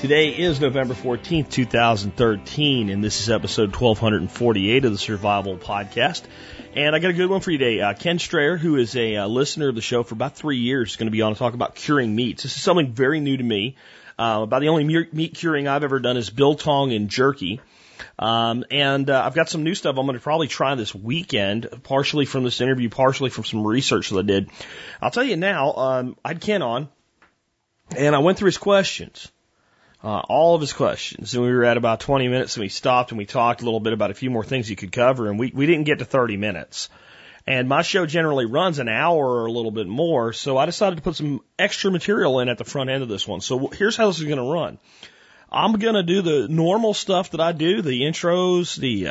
Today is November 14th, 2013, and this is episode 1248 of the Survival Podcast. And I got a good one for you today. Ken Strayer, who is a listener of the show for about 3 years, is going to be on to talk about curing meats. This is something very new to me. About the only meat curing I've ever done is biltong and jerky. I've got some new stuff I'm going to probably try this weekend, partially from this interview, partially from some research that I did. I'll tell you now, I had Ken on, and I went through his questions. All of his questions, and we were at about 20 minutes, and we stopped and we talked a little bit about a few more things you could cover, and we didn't get to 30 minutes. And my show generally runs an hour or a little bit more, so I decided to put some extra material in at the front end of this one. So here's how this is going to run. I'm going to do the normal stuff that I do, the intros, the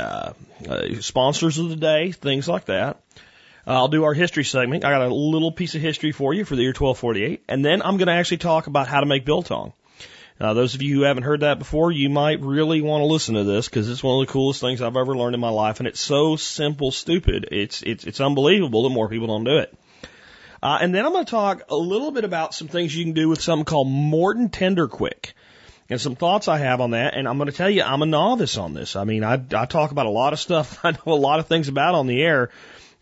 sponsors of the day, things like that. I'll do our history segment. I got a little piece of history for you for the year 1248, and then I'm going to actually talk about how to make biltong. Those of you who haven't heard that before, you might really want to listen to this because it's one of the coolest things I've ever learned in my life, and it's so simple, stupid. It's unbelievable that more people don't do it. And then I'm going to talk a little bit about some things you can do with something called Morton Tenderquick and some thoughts I have on that. And I'm going to tell you, I'm a novice on this. I mean, I talk about a lot of stuff I know a lot of things about on the air,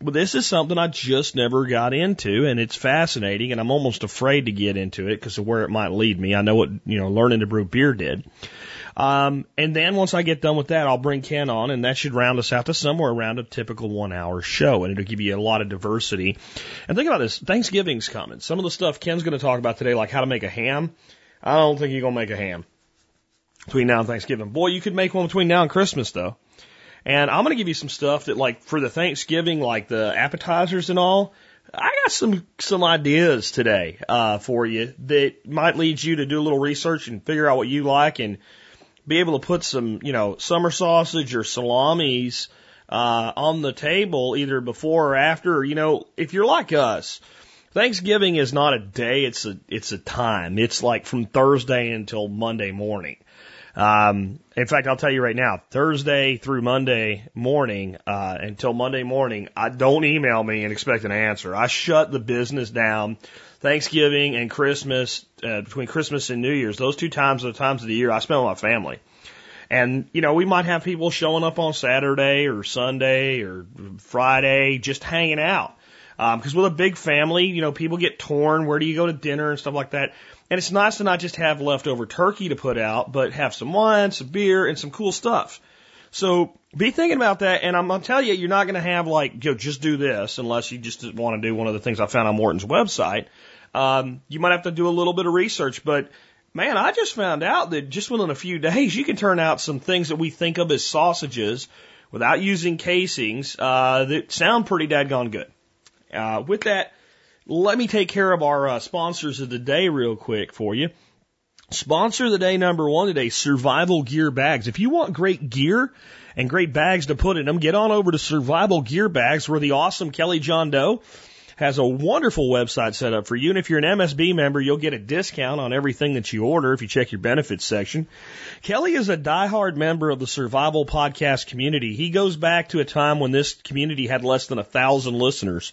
but this is something I just never got into, and it's fascinating, and I'm almost afraid to get into it because of where it might lead me. I know what, learning to brew beer did. And then once I get done with that, I'll bring Ken on, and that should round us out to somewhere around a typical one-hour show, and it'll give you a lot of diversity. And think about this. Thanksgiving's coming. Some of the stuff Ken's going to talk about today, like how to make a ham, I don't think you're going to make a ham between now and Thanksgiving. Boy, you could make one between now and Christmas, though. And I'm going to give you some stuff that, like, for the Thanksgiving, like the appetizers and all, I got some ideas today for you that might lead you to do a little research and figure out what you like and be able to put some, summer sausage or salamis on the table either before or after. Or, if you're like us, Thanksgiving is not a day, it's a time. It's like from Thursday until Monday morning. In fact, I'll tell you right now, Thursday through Monday morning, until Monday morning, I don't email me and expect an answer. I shut the business down. Thanksgiving and Christmas, between Christmas and New Year's, those two times are the times of the year I spend with my family. And, we might have people showing up on Saturday or Sunday or Friday just hanging out. Because with a big family, people get torn. Where do you go to dinner and stuff like that? And it's nice to not just have leftover turkey to put out, but have some wine, some beer, and some cool stuff. So be thinking about that. And I'm going to tell you, you're not going to have just do this unless you just want to do one of the things I found on Morton's website. You might have to do a little bit of research. But, man, I just found out that just within a few days, you can turn out some things that we think of as sausages without using casings that sound pretty dadgone good. With that, let me take care of our sponsors of the day real quick for you. Sponsor of the day number one today, Survival Gear Bags. If you want great gear and great bags to put in them, get on over to Survival Gear Bags, where the awesome Kelly John Doe has a wonderful website set up for you. And if you're an MSB member, you'll get a discount on everything that you order if you check your benefits section. Kelly is a diehard member of the Survival Podcast community. He goes back to a time when this community had less than 1,000 listeners.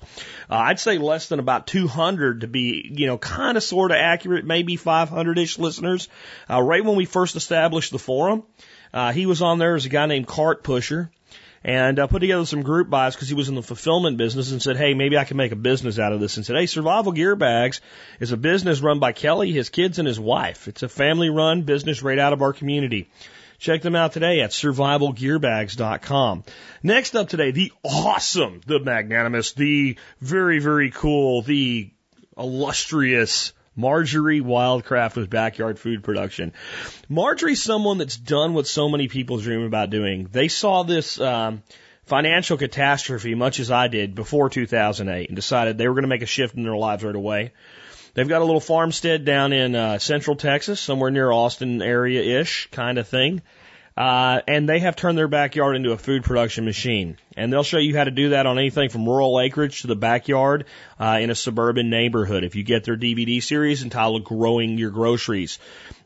I'd say less than about 200 to be, kind of sort of accurate, maybe 500-ish listeners. Right when we first established the forum, he was on there as a guy named Cart Pusher. And put together some group buys because he was in the fulfillment business and said, hey, maybe I can make a business out of this. And said, hey, Survival Gear Bags is a business run by Kelly, his kids, and his wife. It's a family-run business right out of our community. Check them out today at survivalgearbags.com. Next up today, the awesome, the magnanimous, the very, very cool, the illustrious Marjorie Wildcraft with Backyard Food Production. Marjorie's someone that's done what so many people dream about doing. They saw this financial catastrophe, much as I did, before 2008 and decided they were going to make a shift in their lives right away. They've got a little farmstead down in central Texas, somewhere near Austin area-ish kind of thing. And they have turned their backyard into a food production machine. And they'll show you how to do that on anything from rural acreage to the backyard in a suburban neighborhood. If you get their DVD series entitled Growing Your Groceries.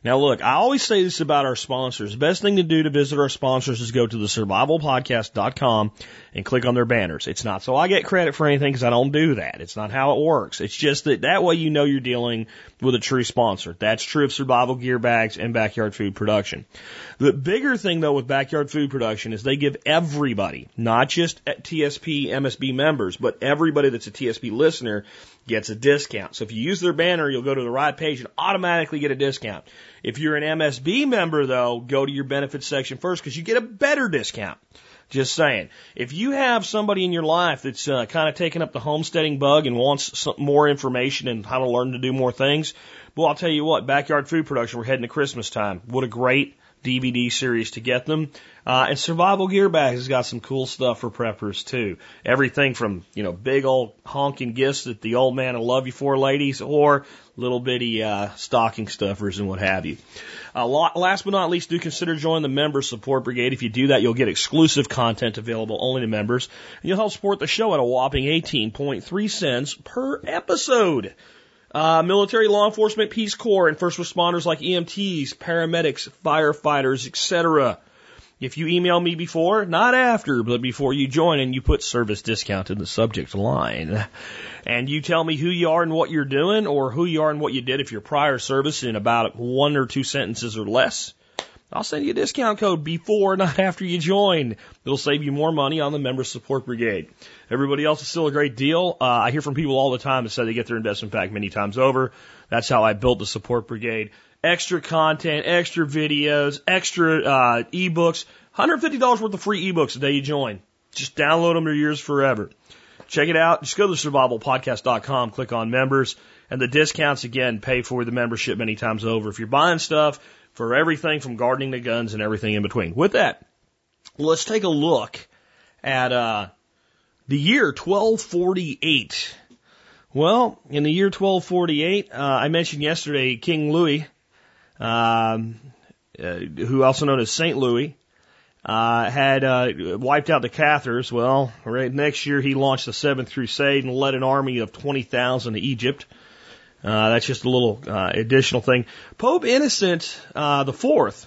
Now, look, I always say this about our sponsors. The best thing to do to visit our sponsors is go to thesurvivalpodcast.com and click on their banners. It's not so I get credit for anything because I don't do that. It's not how it works. It's just that way you know you're dealing with a true sponsor. That's true of Survival Gear Bags and Backyard Food Production. The bigger thing, though, with Backyard Food Production is they give everybody, not just at TSP MSB members, but everybody that's a TSP listener gets a discount. So if you use their banner, you'll go to the right page and automatically get a discount. If you're an MSB member, though, go to your benefits section first because you get a better discount. Just saying. If you have somebody in your life that's kind of taking up the homesteading bug and wants some more information and how to learn to do more things, well, I'll tell you what, Backyard Food Production, we're heading to Christmas time. What a great DVD series to get them. And Survival Gear Bags has got some cool stuff for preppers too. Everything from, you know, big old honking gifts that the old man will love you for, ladies, or little bitty stocking stuffers and what have you. Last but not least, do consider joining the Member Support Brigade. If you do that, you'll get exclusive content available only to members, and you'll help support the show at a whopping 18.3 cents per episode. Military, law enforcement, Peace Corps, and first responders like EMTs, paramedics, firefighters, etc. If you email me before, not after, but before you join and you put service discount in the subject line, and you tell me who you are and what you're doing, or who you are and what you did if you're prior service in about 1 or 2 sentences or less, I'll send you a discount code before, not after you join. It'll save you more money on the Member Support Brigade. Everybody else is still a great deal. I hear from people all the time that say they get their investment back many times over. That's how I built the Support Brigade. Extra content, extra videos, extra ebooks. $150 worth of free ebooks the day you join. Just download them. They're yours forever. Check it out. Just go to survivalpodcast.com, click on members, and the discounts, again, pay for the membership many times over. If you're buying stuff, for everything from gardening to guns and everything in between. With that, let's take a look at the year 1248. Well, in the year 1248, I mentioned yesterday King Louis, who also known as Saint Louis, had wiped out the Cathars. Well, right next year he launched the Seventh Crusade and led an army of 20,000 to Egypt. That's just a little additional thing. Pope Innocent the Fourth.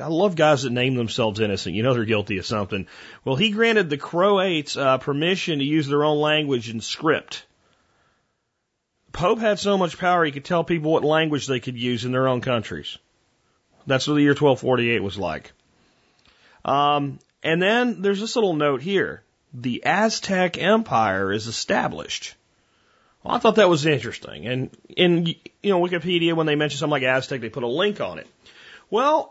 I love guys that name themselves Innocent. You know they're guilty of something. Well, he granted the Croats permission to use their own language and script. Pope had so much power he could tell people what language they could use in their own countries. That's what the year 1248 was like. And then there's this little note here. The Aztec Empire is established. Well, I thought that was interesting. And in, you know, Wikipedia, when they mention something like Aztec, they put a link on it. Well,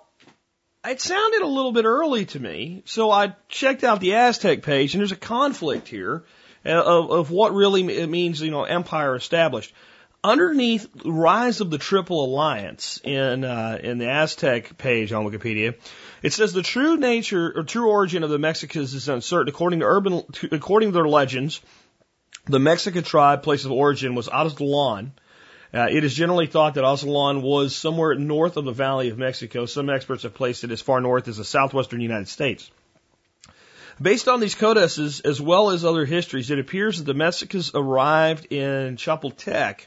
it sounded a little bit early to me, so I checked out the Aztec page, and there's a conflict here of what really it means, you know, empire established. Underneath Rise of the Triple Alliance in the Aztec page on Wikipedia, it says the true nature or true origin of the Mexicans is uncertain. According to their legends, the Mexican tribe place of origin was Aztlan. It is generally thought that Aztlan was somewhere north of the Valley of Mexico. Some experts have placed it as far north as the southwestern United States. Based on these codices, as well as other histories, it appears that the Mexicans arrived in Chapultepec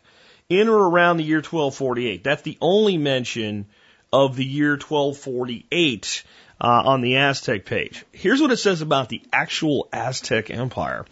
in or around the year 1248. That's the only mention of the year 1248 on the Aztec page. Here's what it says about the actual Aztec Empire.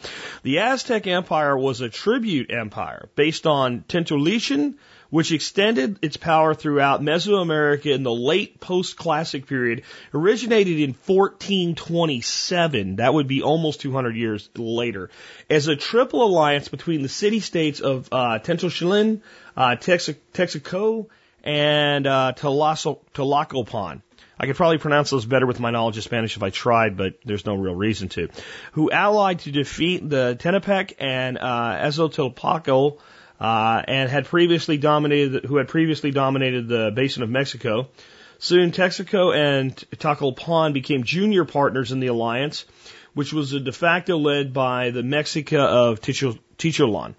The Aztec Empire was a tribute empire based on Tenochtitlan, which extended its power throughout Mesoamerica in the late post-classic period, originated in 1427. That would be almost 200 years later. As a triple alliance between the city-states of Tenochtitlan, Texcoco, and Tlacopan. I could probably pronounce those better with my knowledge of Spanish if I tried, but there's no real reason to. Who allied to defeat the Tenepec and Azotolpaco, who had previously dominated the Basin of Mexico. Soon Texcoco and Tlacopan became junior partners in the alliance, which was de facto led by the Mexica of Ticholan.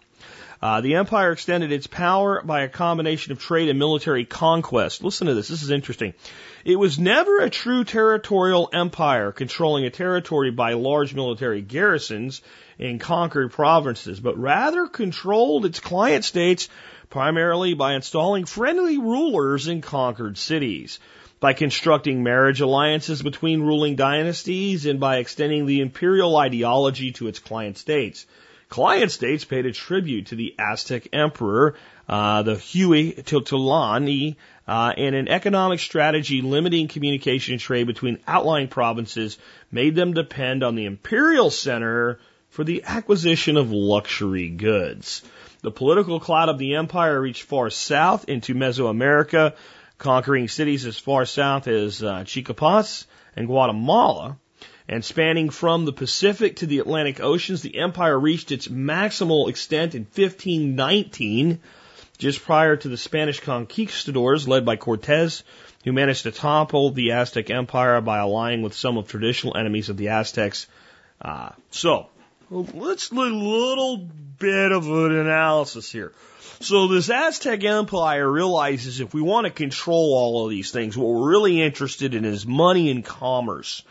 The empire extended its power by a combination of trade and military conquest. Listen to this. This is interesting. It was never a true territorial empire, controlling a territory by large military garrisons in conquered provinces, but rather controlled its client states primarily by installing friendly rulers in conquered cities, by constructing marriage alliances between ruling dynasties, and by extending the imperial ideology to its client states. Client states paid a tribute to the Aztec emperor, the Huey Tlatoani, and an economic strategy limiting communication and trade between outlying provinces made them depend on the imperial center for the acquisition of luxury goods. The political cloud of the empire reached far south into Mesoamerica, conquering cities as far south as Chiapas and Guatemala. And spanning from the Pacific to the Atlantic Oceans, the empire reached its maximal extent in 1519, just prior to the Spanish conquistadors led by Cortes, who managed to topple the Aztec Empire by allying with some of traditional enemies of the Aztecs. So let's do a little bit of an analysis here. So this Aztec Empire realizes if we want to control all of these things, what we're really interested in is money and commerce.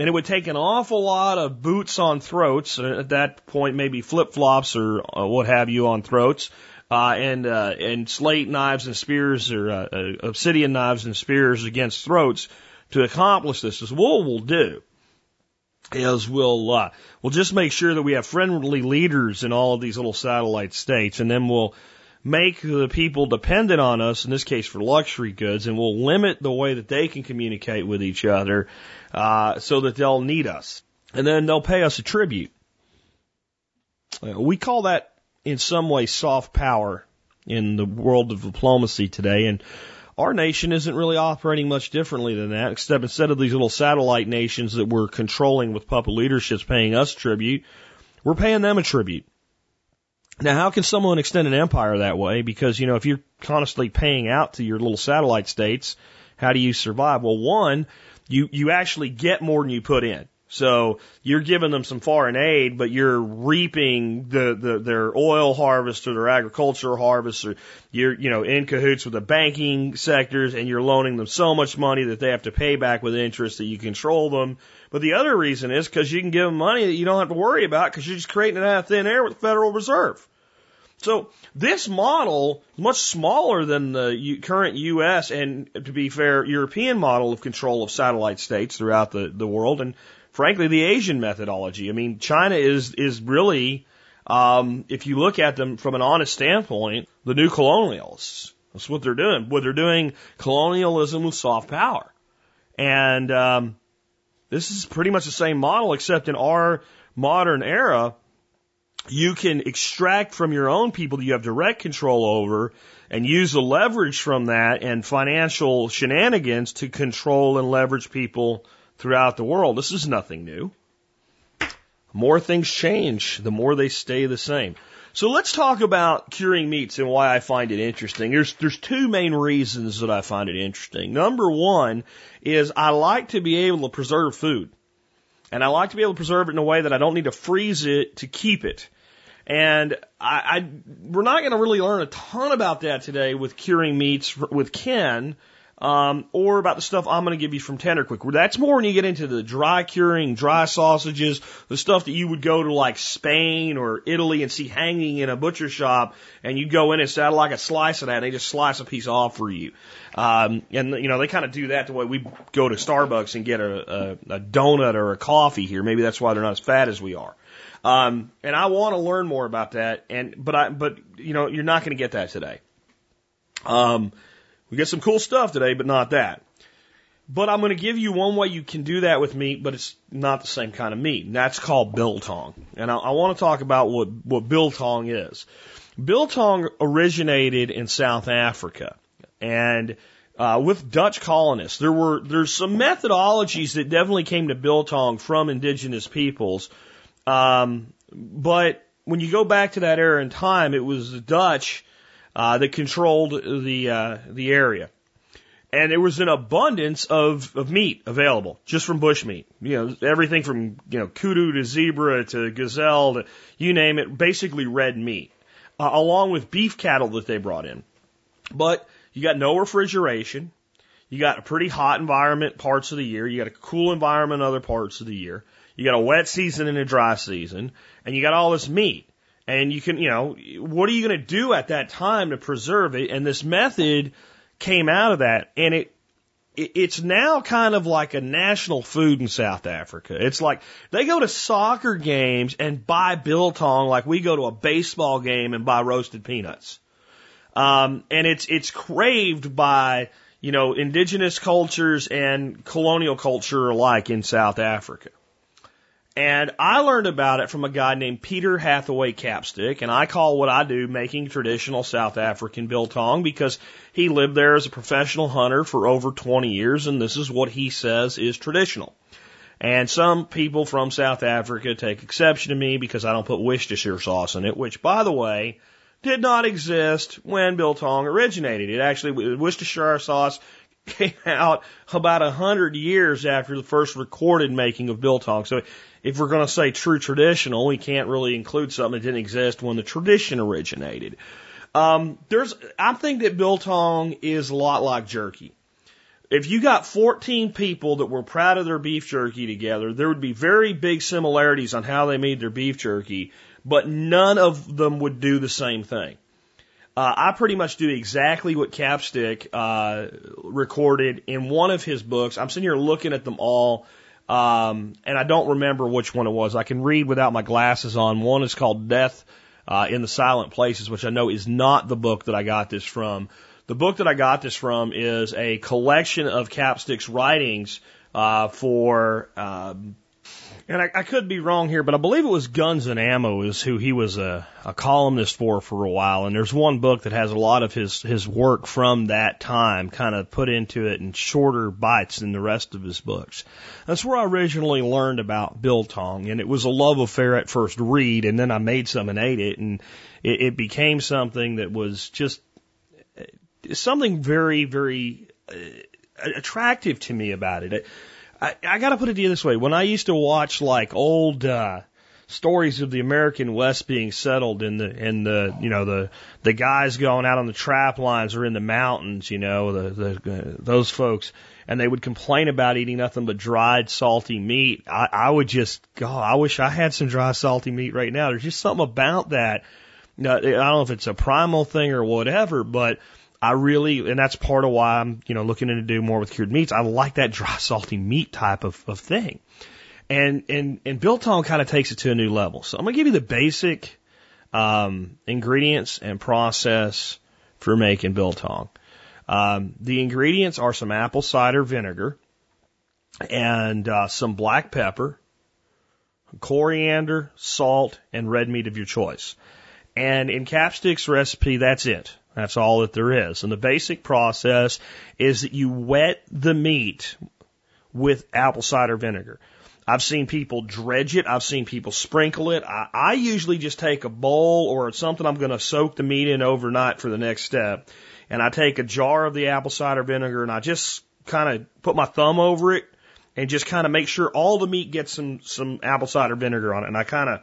And it would take an awful lot of boots on throats, at that point maybe flip-flops or what have you on throats, and slate knives and spears or obsidian knives and spears against throats to accomplish this. Is what we'll do is we'll just make sure that we have friendly leaders in all of these little satellite states, and then we'll make the people dependent on us, in this case for luxury goods, and we'll limit the way that they can communicate with each other so that they'll need us. And then they'll pay us a tribute. We call that in some way soft power in the world of diplomacy today, and our nation isn't really operating much differently than that, except instead of these little satellite nations that we're controlling with puppet leaderships paying us tribute, we're paying them a tribute. Now, how can someone extend an empire that way? Because, you know, if you're constantly paying out to your little satellite states, how do you survive? Well, one, you actually get more than you put in. So you're giving them some foreign aid, but you're reaping their oil harvest or their agricultural harvest, or you're in cahoots with the banking sectors, and you're loaning them so much money that they have to pay back with interest that you control them. But the other reason is because you can give them money that you don't have to worry about because you're just creating it out of thin air with the Federal Reserve. So this model is much smaller than the current U.S. and, to be fair, European model of control of satellite states throughout the world, and frankly the Asian methodology. I mean, China is really, if you look at them from an honest standpoint, the new colonialists. That's what they're doing. What they're doing, colonialism with soft power. And this is pretty much the same model, except in our modern era, you can extract from your own people that you have direct control over and use the leverage from that and financial shenanigans to control and leverage people throughout the world. This is nothing new. The more things change, the more they stay the same. So let's talk about curing meats and why I find it interesting. There's two main reasons that I find it interesting. Number one is I like to be able to preserve food. And I like to be able to preserve it in a way that I don't need to freeze it to keep it. And we're not going to really learn a ton about that today with curing meats with Ken, or about the stuff I'm going to give you from Tenderquick. That's more when you get into the dry curing, dry sausages, the stuff that you would go to like Spain or Italy and see hanging in a butcher shop, and you go in and saddle like a slice of that, and they just slice a piece off for you. And you know, they kind of do that the way we go to Starbucks and get a donut or a coffee here. Maybe that's why they're not as fat as we are. And I want to learn more about that. But you know, you're not going to get that today. We get some cool stuff today, but not that. But I'm going to give you one way you can do that with meat, but it's not the same kind of meat. And that's called biltong. And I want to talk about what biltong is. Biltong originated in South Africa. And with Dutch colonists, there's some methodologies that definitely came to biltong from indigenous peoples. But when you go back to that era in time, it was the Dutch that controlled the area, and there was an abundance of meat available just from bush meat. You know, everything from kudu to zebra to gazelle to you name it, basically red meat. along with beef cattle that they brought in. But you got no refrigeration. You got a pretty hot environment parts of the year. You got a cool environment other parts of the year. You got a wet season and a dry season. And you got all this meat. And you can, you know, what are you going to do at that time to preserve it? And this method came out of that. And it's now kind of like a national food in South Africa. It's like they go to soccer games and buy biltong like we go to a baseball game and buy roasted peanuts. And it's craved by, you know, indigenous cultures and colonial culture alike in South Africa. And I learned about it from a guy named Peter Hathaway Capstick, and I call what I do making traditional South African biltong because he lived there as a professional hunter for over 20 years, and this is what he says is traditional. And some people from South Africa take exception to me because I don't put Worcestershire sauce in it, which, by the way, did not exist when biltong originated. It actually, Worcestershire sauce came out about 100 years after the first recorded making of biltong. So if we're going to say true traditional, we can't really include something that didn't exist when the tradition originated. I think that biltong is a lot like jerky. If you got 14 people that were proud of their beef jerky together, there would be very big similarities on how they made their beef jerky, but none of them would do the same thing. I pretty much do exactly what Capstick recorded in one of his books. I'm sitting here looking at them all, and I don't remember which one it was. I can read without my glasses on. One is called Death in the Silent Places, which I know is not the book that I got this from. The book that I got this from is a collection of Capstick's writings and I could be wrong here, but I believe it was Guns and Ammo is who he was a columnist for a while. And there's one book that has a lot of his work from that time kind of put into it in shorter bites than the rest of his books. That's where I originally learned about biltong, and it was a love affair at first read, and then I made some and ate it, and it became something that was just something very, very attractive to me about it. I gotta put it to you this way. When I used to watch like old, stories of the American West being settled the guys going out on the trap lines or in the mountains, you know, those folks, and they would complain about eating nothing but dried, salty meat. I would just, God, I wish I had some dry, salty meat right now. There's just something about that. Now, I don't know if it's a primal thing or whatever, but and that's part of why I'm, you know, looking to do more with cured meats. I like that dry, salty meat type of thing. And biltong kind of takes it to a new level. So I'm going to give you the basic, ingredients and process for making biltong. The ingredients are some apple cider vinegar and, some black pepper, coriander, salt, and red meat of your choice. And in Capstick's recipe, that's it. That's all that there is. And the basic process is that you wet the meat with apple cider vinegar. I've seen people dredge it. I've seen people sprinkle it. I usually just take a bowl or something I'm going to soak the meat in overnight for the next step. And I take a jar of the apple cider vinegar and I just kind of put my thumb over it and just kind of make sure all the meat gets some apple cider vinegar on it. And I kind of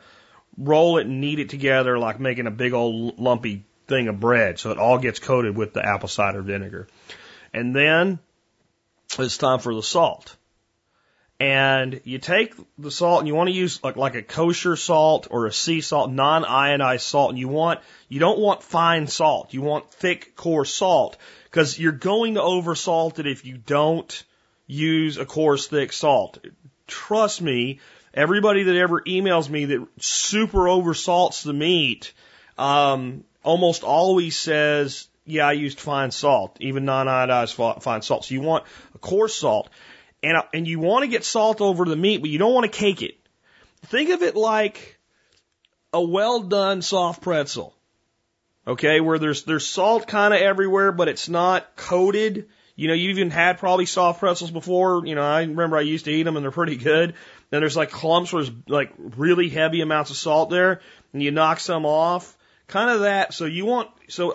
roll it and knead it together like making a big old lumpy thing of bread, so it all gets coated with the apple cider vinegar. And then it's time for the salt. And you take the salt, and you want to use like a kosher salt or a sea salt, non-ionized salt. And you don't want fine salt. You want thick coarse salt because you're going to oversalt it if you don't use a coarse thick salt. Trust me, everybody that ever emails me that super oversalts the meat, almost always says, yeah, I used fine salt, even non-iodized fine salt. So you want a coarse salt, and you want to get salt over the meat, but you don't want to cake it. Think of it like a well-done soft pretzel, okay, where there's salt kind of everywhere, but it's not coated. You know, you even had probably soft pretzels before. You know, I remember I used to eat them, and they're pretty good. Then there's like clumps where there's like really heavy amounts of salt there, and you knock some off. Kind of that. So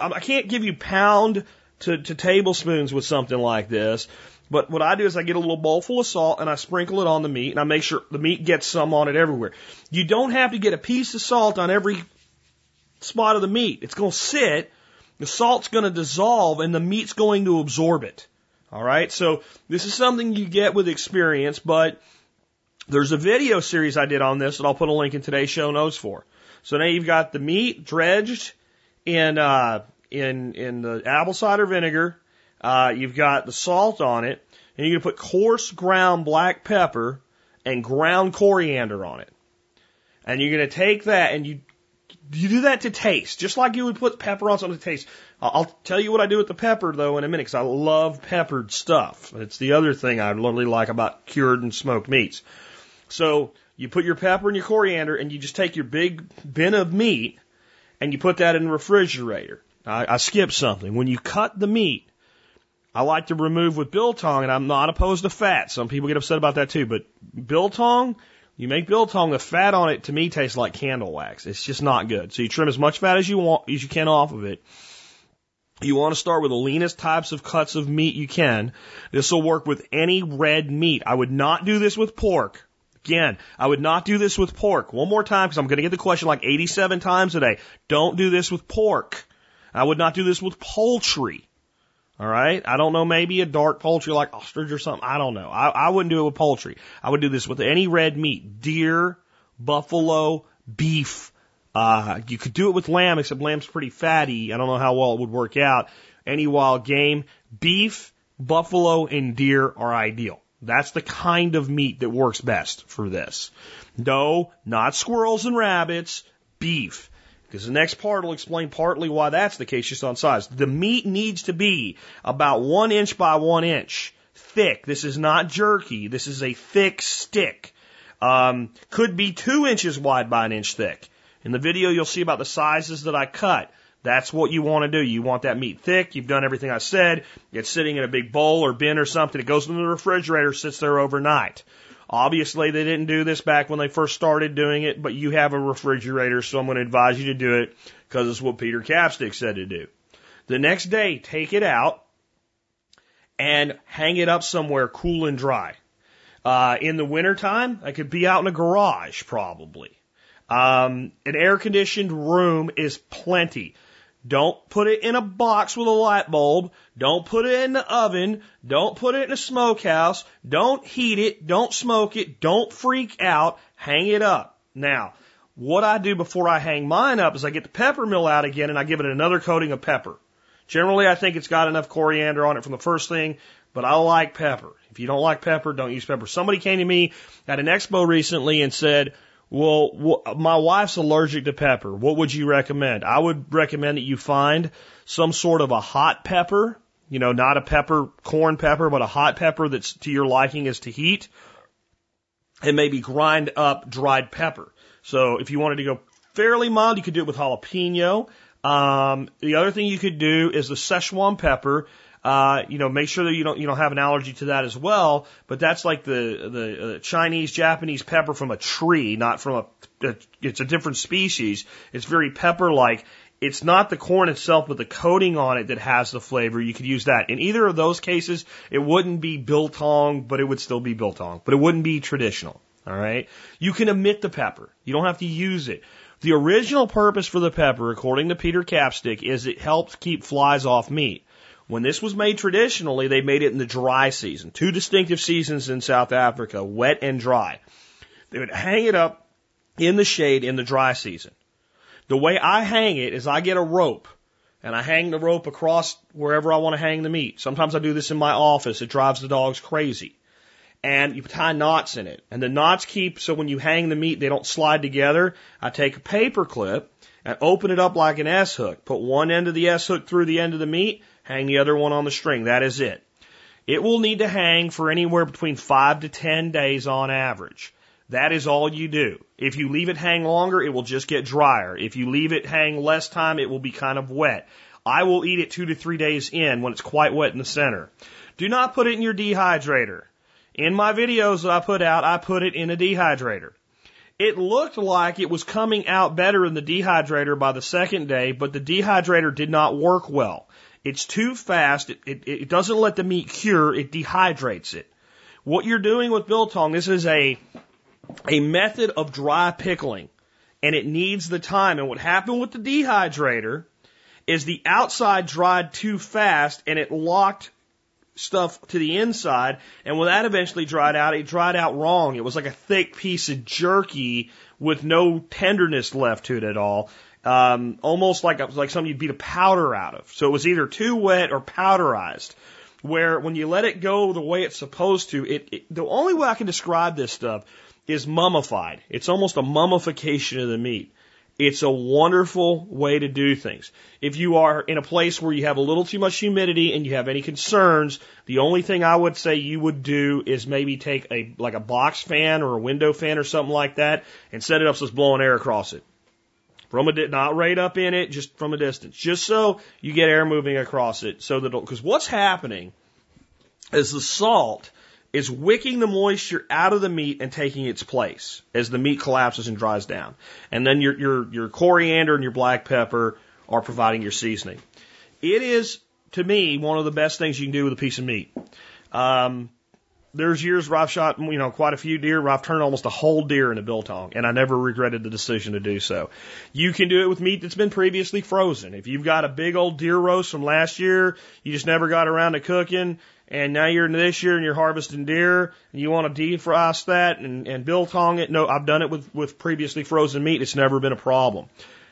I can't give you pound to tablespoons with something like this. But what I do is I get a little bowl full of salt and I sprinkle it on the meat and I make sure the meat gets some on it everywhere. You don't have to get a piece of salt on every spot of the meat. It's going to sit, the salt's going to dissolve, and the meat's going to absorb it. All right, so this is something you get with experience, but there's a video series I did on this that I'll put a link in today's show notes for. So now you've got the meat dredged in the apple cider vinegar. You've got the salt on it, and you're going to put coarse ground black pepper and ground coriander on it. And you're going to take that and you do that to taste, just like you would put pepper on something to taste. I'll tell you what I do with the pepper, though, in a minute, because I love peppered stuff. It's the other thing I really like about cured and smoked meats. So you put your pepper and your coriander, and you just take your big bin of meat, and you put that in the refrigerator. I skipped something. When you cut the meat, I like to remove with Biltong, and I'm not opposed to fat. Some people get upset about that, too. But Biltong, you make Biltong, the fat on it, to me, tastes like candle wax. It's just not good. So you trim as much fat as you can off of it. You want to start with the leanest types of cuts of meat you can. This will work with any red meat. I would not do this with pork. Again, I would not do this with pork. One more time, because I'm going to get the question like 87 times today. Don't do this with pork. I would not do this with poultry. All right? I don't know, maybe a dark poultry like ostrich or something. I don't know. I wouldn't do it with poultry. I would do this with any red meat. Deer, buffalo, beef. You could do it with lamb, except lamb's pretty fatty. I don't know how well it would work out. Any wild game. Beef, buffalo, and deer are ideal. That's the kind of meat that works best for this. No, not squirrels and rabbits. Beef. Because the next part will explain partly why that's the case, just on size. The meat needs to be about 1 inch by 1 inch thick. This is not jerky. This is a thick stick. Could be 2 inches wide by 1 inch thick. In the video, you'll see about the sizes that I cut. That's what you want to do. You want that meat thick. You've done everything I said. It's sitting in a big bowl or bin or something. It goes in the refrigerator, sits there overnight. Obviously, they didn't do this back when they first started doing it, but you have a refrigerator, so I'm going to advise you to do it because it's what Peter Capstick said to do. The next day, take it out and hang it up somewhere cool and dry. In the wintertime, I could be out in a garage probably. An air-conditioned room is plenty. Don't put it in a box with a light bulb. Don't put it in the oven. Don't put it in a smokehouse. Don't heat it. Don't smoke it. Don't freak out. Hang it up. Now, what I do before I hang mine up is I get the pepper mill out again and I give it another coating of pepper. Generally, I think it's got enough coriander on it from the first thing, but I like pepper. If you don't like pepper, don't use pepper. Somebody came to me at an expo recently and said, well, my wife's allergic to pepper. What would you recommend? I would recommend that you find some sort of a hot pepper, you know, not a pepper, corn pepper, but a hot pepper that's to your liking is to heat, and maybe grind up dried pepper. So if you wanted to go fairly mild, you could do it with jalapeno. The other thing you could do is the Szechuan pepper. You know, make sure that you don't have an allergy to that as well, but that's like the Chinese, Japanese pepper from a tree, not from it's a different species. It's very pepper-like. It's not the corn itself, but the coating on it that has the flavor. You could use that. In either of those cases, it wouldn't be Biltong, but it would still be Biltong, but it wouldn't be traditional. All right. You can omit the pepper. You don't have to use it. The original purpose for the pepper, according to Peter Capstick, is it helps keep flies off meat. When this was made traditionally, they made it in the dry season. Two distinctive seasons in South Africa, wet and dry. They would hang it up in the shade in the dry season. The way I hang it is I get a rope, and I hang the rope across wherever I want to hang the meat. Sometimes I do this in my office. It drives the dogs crazy. And you tie knots in it. And the knots keep, so when you hang the meat, they don't slide together. I take a paper clip and open it up like an S-hook. Put one end of the S-hook through the end of the meat. Hang the other one on the string. That is it. It will need to hang for anywhere between 5 to 10 days on average. That is all you do. If you leave it hang longer, it will just get drier. If you leave it hang less time, it will be kind of wet. I will eat it 2 to 3 days in when it's quite wet in the center. Do not put it in your dehydrator. In my videos that I put out, I put it in a dehydrator. It looked like it was coming out better in the dehydrator by the second day, but the dehydrator did not work well. It's too fast. It doesn't let the meat cure. It dehydrates it. What you're doing with Biltong, this is a method of dry pickling. and it needs the time. And what happened with the dehydrator is the outside dried too fast and it locked stuff to the inside. And when that eventually dried out, it dried out wrong. It was like a thick piece of jerky with no tenderness left to it at all. Almost like something you'd beat a powder out of. So it was either too wet or powderized, where when you let it go the way it's supposed to, the only way I can describe this stuff is mummified. It's almost a mummification of the meat. It's a wonderful way to do things. If you are in a place where you have a little too much humidity and you have any concerns, the only thing I would say you would do is maybe take a box fan or a window fan or something like that and set it up so it's blowing air across it. Not right up in it, just from a distance. Just so you get air moving across it. Because what's happening is the salt is wicking the moisture out of the meat and taking its place as the meat collapses and dries down. And then your coriander and your black pepper are providing your seasoning. It is, to me, one of the best things you can do with a piece of meat. There's years where I've shot, quite a few deer, where I've turned almost a whole deer into biltong, and I never regretted the decision to do so. You can do it with meat that's been previously frozen. If you've got a big old deer roast from last year, you just never got around to cooking, and now you're in this year and you're harvesting deer, and you want to defrost that and biltong it. No, I've done it with previously frozen meat. It's never been a problem.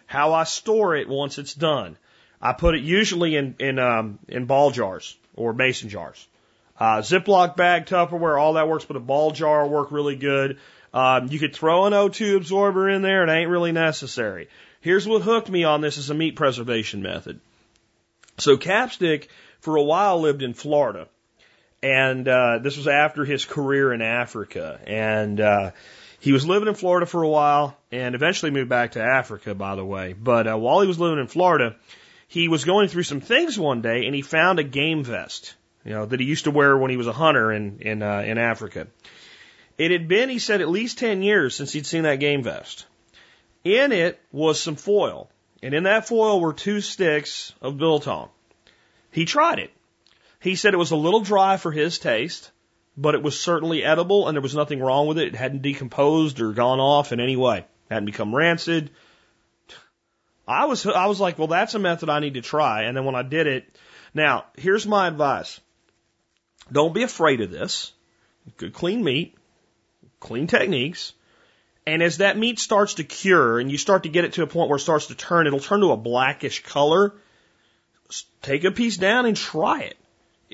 How I store it once it's done, I put it usually in ball jars or mason jars. Ziploc bag, Tupperware, all that works, but a ball jar will work really good. You could throw an O2 absorber in there. It ain't really necessary. Here's what hooked me on this is a meat preservation method. So Capstick, for a while, lived in Florida. And this was after his career in Africa. And he was living in Florida for a while and eventually moved back to Africa, by the way. But while he was living in Florida, he was going through some things one day, and he found a game vest, that he used to wear when he was a hunter in Africa. It had been, he said, at least 10 years since he'd seen that game vest. In it was some foil, and in that foil were 2 sticks of biltong. He tried it. He said it was a little dry for his taste, but it was certainly edible, and there was nothing wrong with it. It hadn't decomposed or gone off in any way. It hadn't become rancid. I was like, well, that's a method I need to try. And then when I did it, now, here's my advice. Don't be afraid of this. Good clean meat, clean techniques. And as that meat starts to cure and you start to get it to a point where it starts to turn, it'll turn to a blackish color. Take a piece down and try it.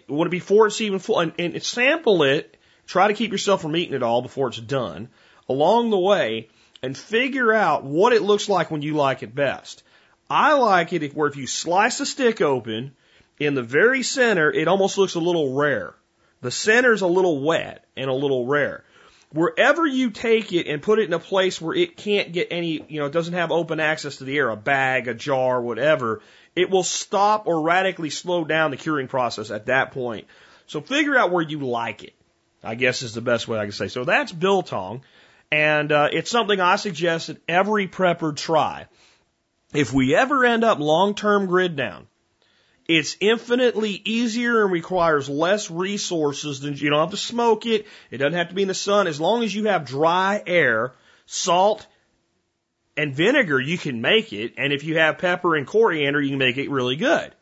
Before it's even full, and sample it. Try to keep yourself from eating it all before it's done. Along the way, and figure out what it looks like when you like it best. I like it if you slice a stick open, in the very center, it almost looks a little rare. The center's a little wet and a little rare. Wherever you take it and put it in a place where it can't get any, it doesn't have open access to the air, a bag, a jar, whatever, it will stop or radically slow down the curing process at that point. So figure out where you like it, I guess is the best way I can say. So that's biltong, and it's something I suggest that every prepper try. If we ever end up long-term grid down, it's infinitely easier and requires less resources than you don't have to smoke it. It doesn't have to be in the sun. As long as you have dry air, salt, and vinegar, you can make it. And if you have pepper and coriander, you can make it really good.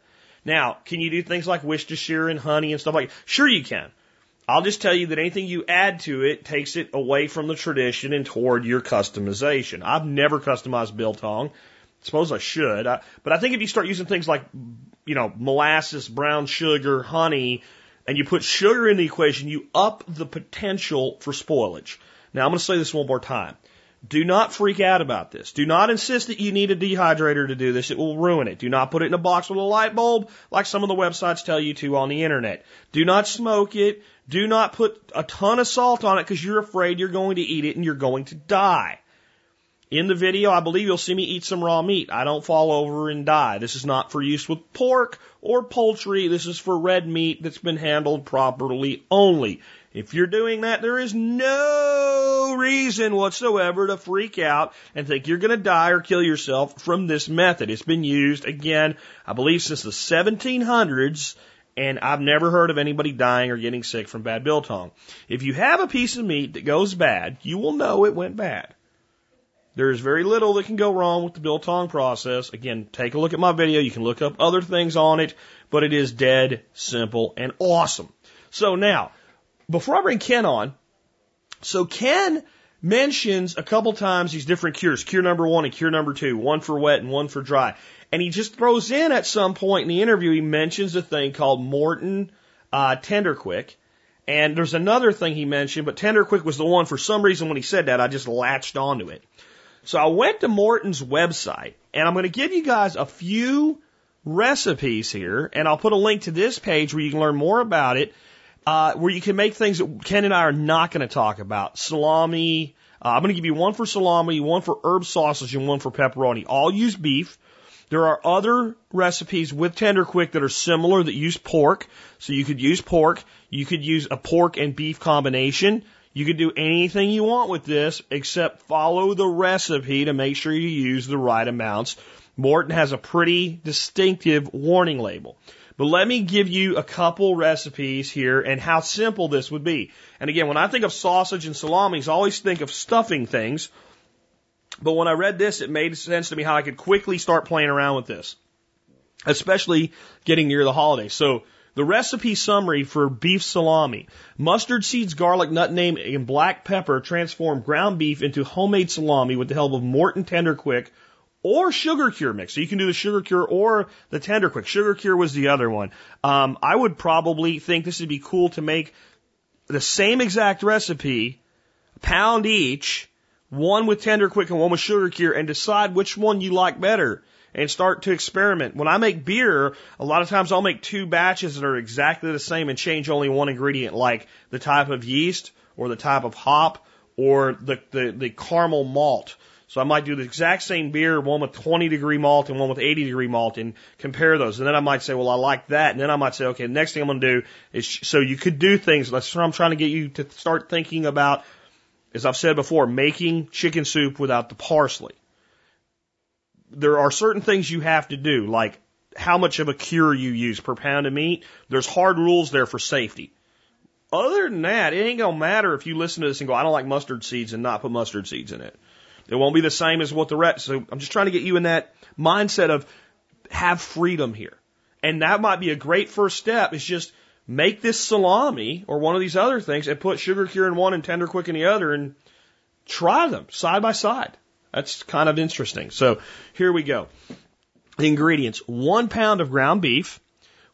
Now, can you do things like Worcestershire and honey and stuff like that? Sure you can. I'll just tell you that anything you add to it takes it away from the tradition and toward your customization. I've never customized biltong. I suppose I should. But I think if you start using things like molasses, brown sugar, honey, and you put sugar in the equation, you up the potential for spoilage. Now, I'm going to say this one more time. Do not freak out about this. Do not insist that you need a dehydrator to do this. It will ruin it. Do not put it in a box with a light bulb like some of the websites tell you to on the internet. Do not smoke it. Do not put a ton of salt on it because you're afraid you're going to eat it and you're going to die. In the video, I believe you'll see me eat some raw meat. I don't fall over and die. This is not for use with pork or poultry. This is for red meat that's been handled properly only. If you're doing that, there is no reason whatsoever to freak out and think you're going to die or kill yourself from this method. It's been used, again, I believe since the 1700s, and I've never heard of anybody dying or getting sick from bad biltong. If you have a piece of meat that goes bad, you will know it went bad. There's very little that can go wrong with the biltong process. Again, take a look at my video. You can look up other things on it, but it is dead simple and awesome. So now, before I bring Ken on, so Ken mentions a couple times these different cures, cure number one and cure number two, one for wet and one for dry. And he just throws in at some point in the interview, he mentions a thing called Morton Tenderquick. And there's another thing he mentioned, but Tenderquick was the one, for some reason when he said that, I just latched onto it. So I went to Morton's website, and I'm going to give you guys a few recipes here, and I'll put a link to this page where you can learn more about it, where you can make things that Ken and I are not going to talk about. Salami, I'm going to give you one for salami, one for herb sausage, and one for pepperoni. All use beef. There are other recipes with Tenderquick that are similar that use pork. So you could use pork. You could use a pork and beef combination. You could do anything you want with this except follow the recipe to make sure you use the right amounts. Morton has a pretty distinctive warning label. But let me give you a couple recipes here and how simple this would be. And again, when I think of sausage and salamis, I always think of stuffing things. But when I read this, it made sense to me how I could quickly start playing around with this, especially getting near the holidays. So the recipe summary for beef salami. Mustard seeds, garlic, nut, name, and black pepper transform ground beef into homemade salami with the help of Morton Tenderquick or sugar cure mix. So you can do the sugar cure or the Tenderquick. Sugar cure was the other one. I would probably think this would be cool to make the same exact recipe, a pound each, one with Tenderquick and one with sugar cure, and decide which one you like better and start to experiment. When I make beer, a lot of times I'll make two batches that are exactly the same and change only one ingredient, like the type of yeast or the type of hop or the caramel malt. So I might do the exact same beer, one with 20-degree malt and one with 80-degree malt, and compare those. And then I might say, well, I like that. And then I might say, okay, the next thing I'm going to do is, so you could do things. That's what I'm trying to get you to start thinking about. As I've said before, making chicken soup without the parsley. There are certain things you have to do, like how much of a cure you use per pound of meat. There's hard rules there for safety. Other than that, it ain't going to matter if you listen to this and go, I don't like mustard seeds, and not put mustard seeds in it. It won't be the same as what the rest. So I'm just trying to get you in that mindset of have freedom here. And that might be a great first step, is just make this salami or one of these other things and put sugar cure in one and Tenderquick in the other and try them side by side. That's kind of interesting. So here we go. The ingredients: 1 pound of ground beef,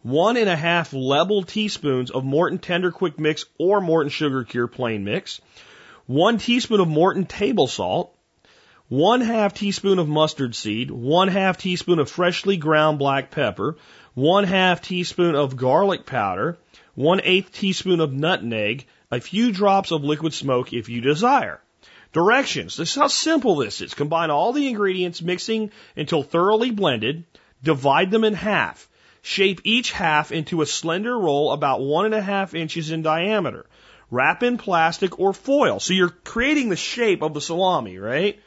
1 1/2 level teaspoons of Morton Tenderquick mix or Morton sugar cure plain mix, 1 teaspoon of Morton table salt, 1/2 teaspoon of mustard seed, 1/2 teaspoon of freshly ground black pepper, 1/2 teaspoon of garlic powder, 1/8 teaspoon of nutmeg, a few drops of liquid smoke if you desire. Directions. This is how simple this is. Combine all the ingredients, mixing until thoroughly blended. Divide them in half. Shape each half into a slender roll about 1.5 inches in diameter. Wrap in plastic or foil. So you're creating the shape of the salami, right?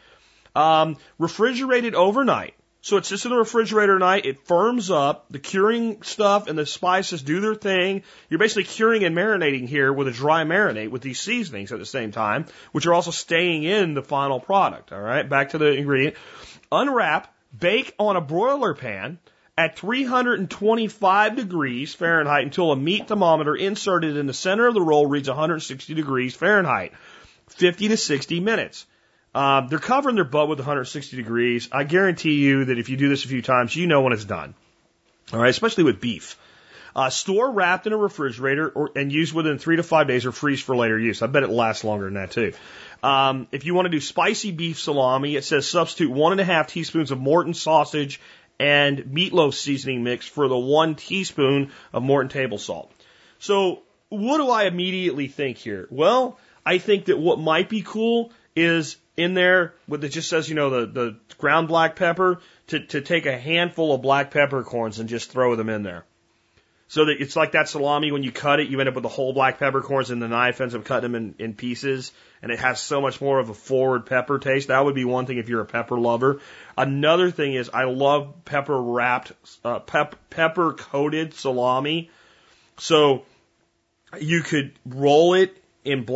Refrigerate it overnight. So it sits in the refrigerator at night, it firms up, the curing stuff and the spices do their thing. You're basically curing and marinating here with a dry marinade with these seasonings at the same time, which are also staying in the final product, all right? Back to the ingredient. Unwrap, bake on a broiler pan at 325 degrees Fahrenheit until a meat thermometer inserted in the center of the roll reads 160 degrees Fahrenheit, 50 to 60 minutes. They're covering their butt with 160 degrees. I guarantee you that if you do this a few times, you know when it's done. All right, especially with beef. Store wrapped in a refrigerator and use within 3 to 5 days or freeze for later use. I bet it lasts longer than that too. If you want to do spicy beef salami, it says substitute 1.5 teaspoons of Morton sausage and meatloaf seasoning mix for the 1 teaspoon of Morton table salt. So what do I immediately think here? Well, I think that what might be cool is in there, what it just says, you know, the ground black pepper, to take a handful of black peppercorns and just throw them in there. So that it's like that salami, when you cut it, you end up with the whole black peppercorns, and the knife ends up cutting them in pieces, and it has so much more of a forward pepper taste. That would be one thing if you're a pepper lover. Another thing is I love pepper-wrapped, pepper-coated salami. So you could roll it in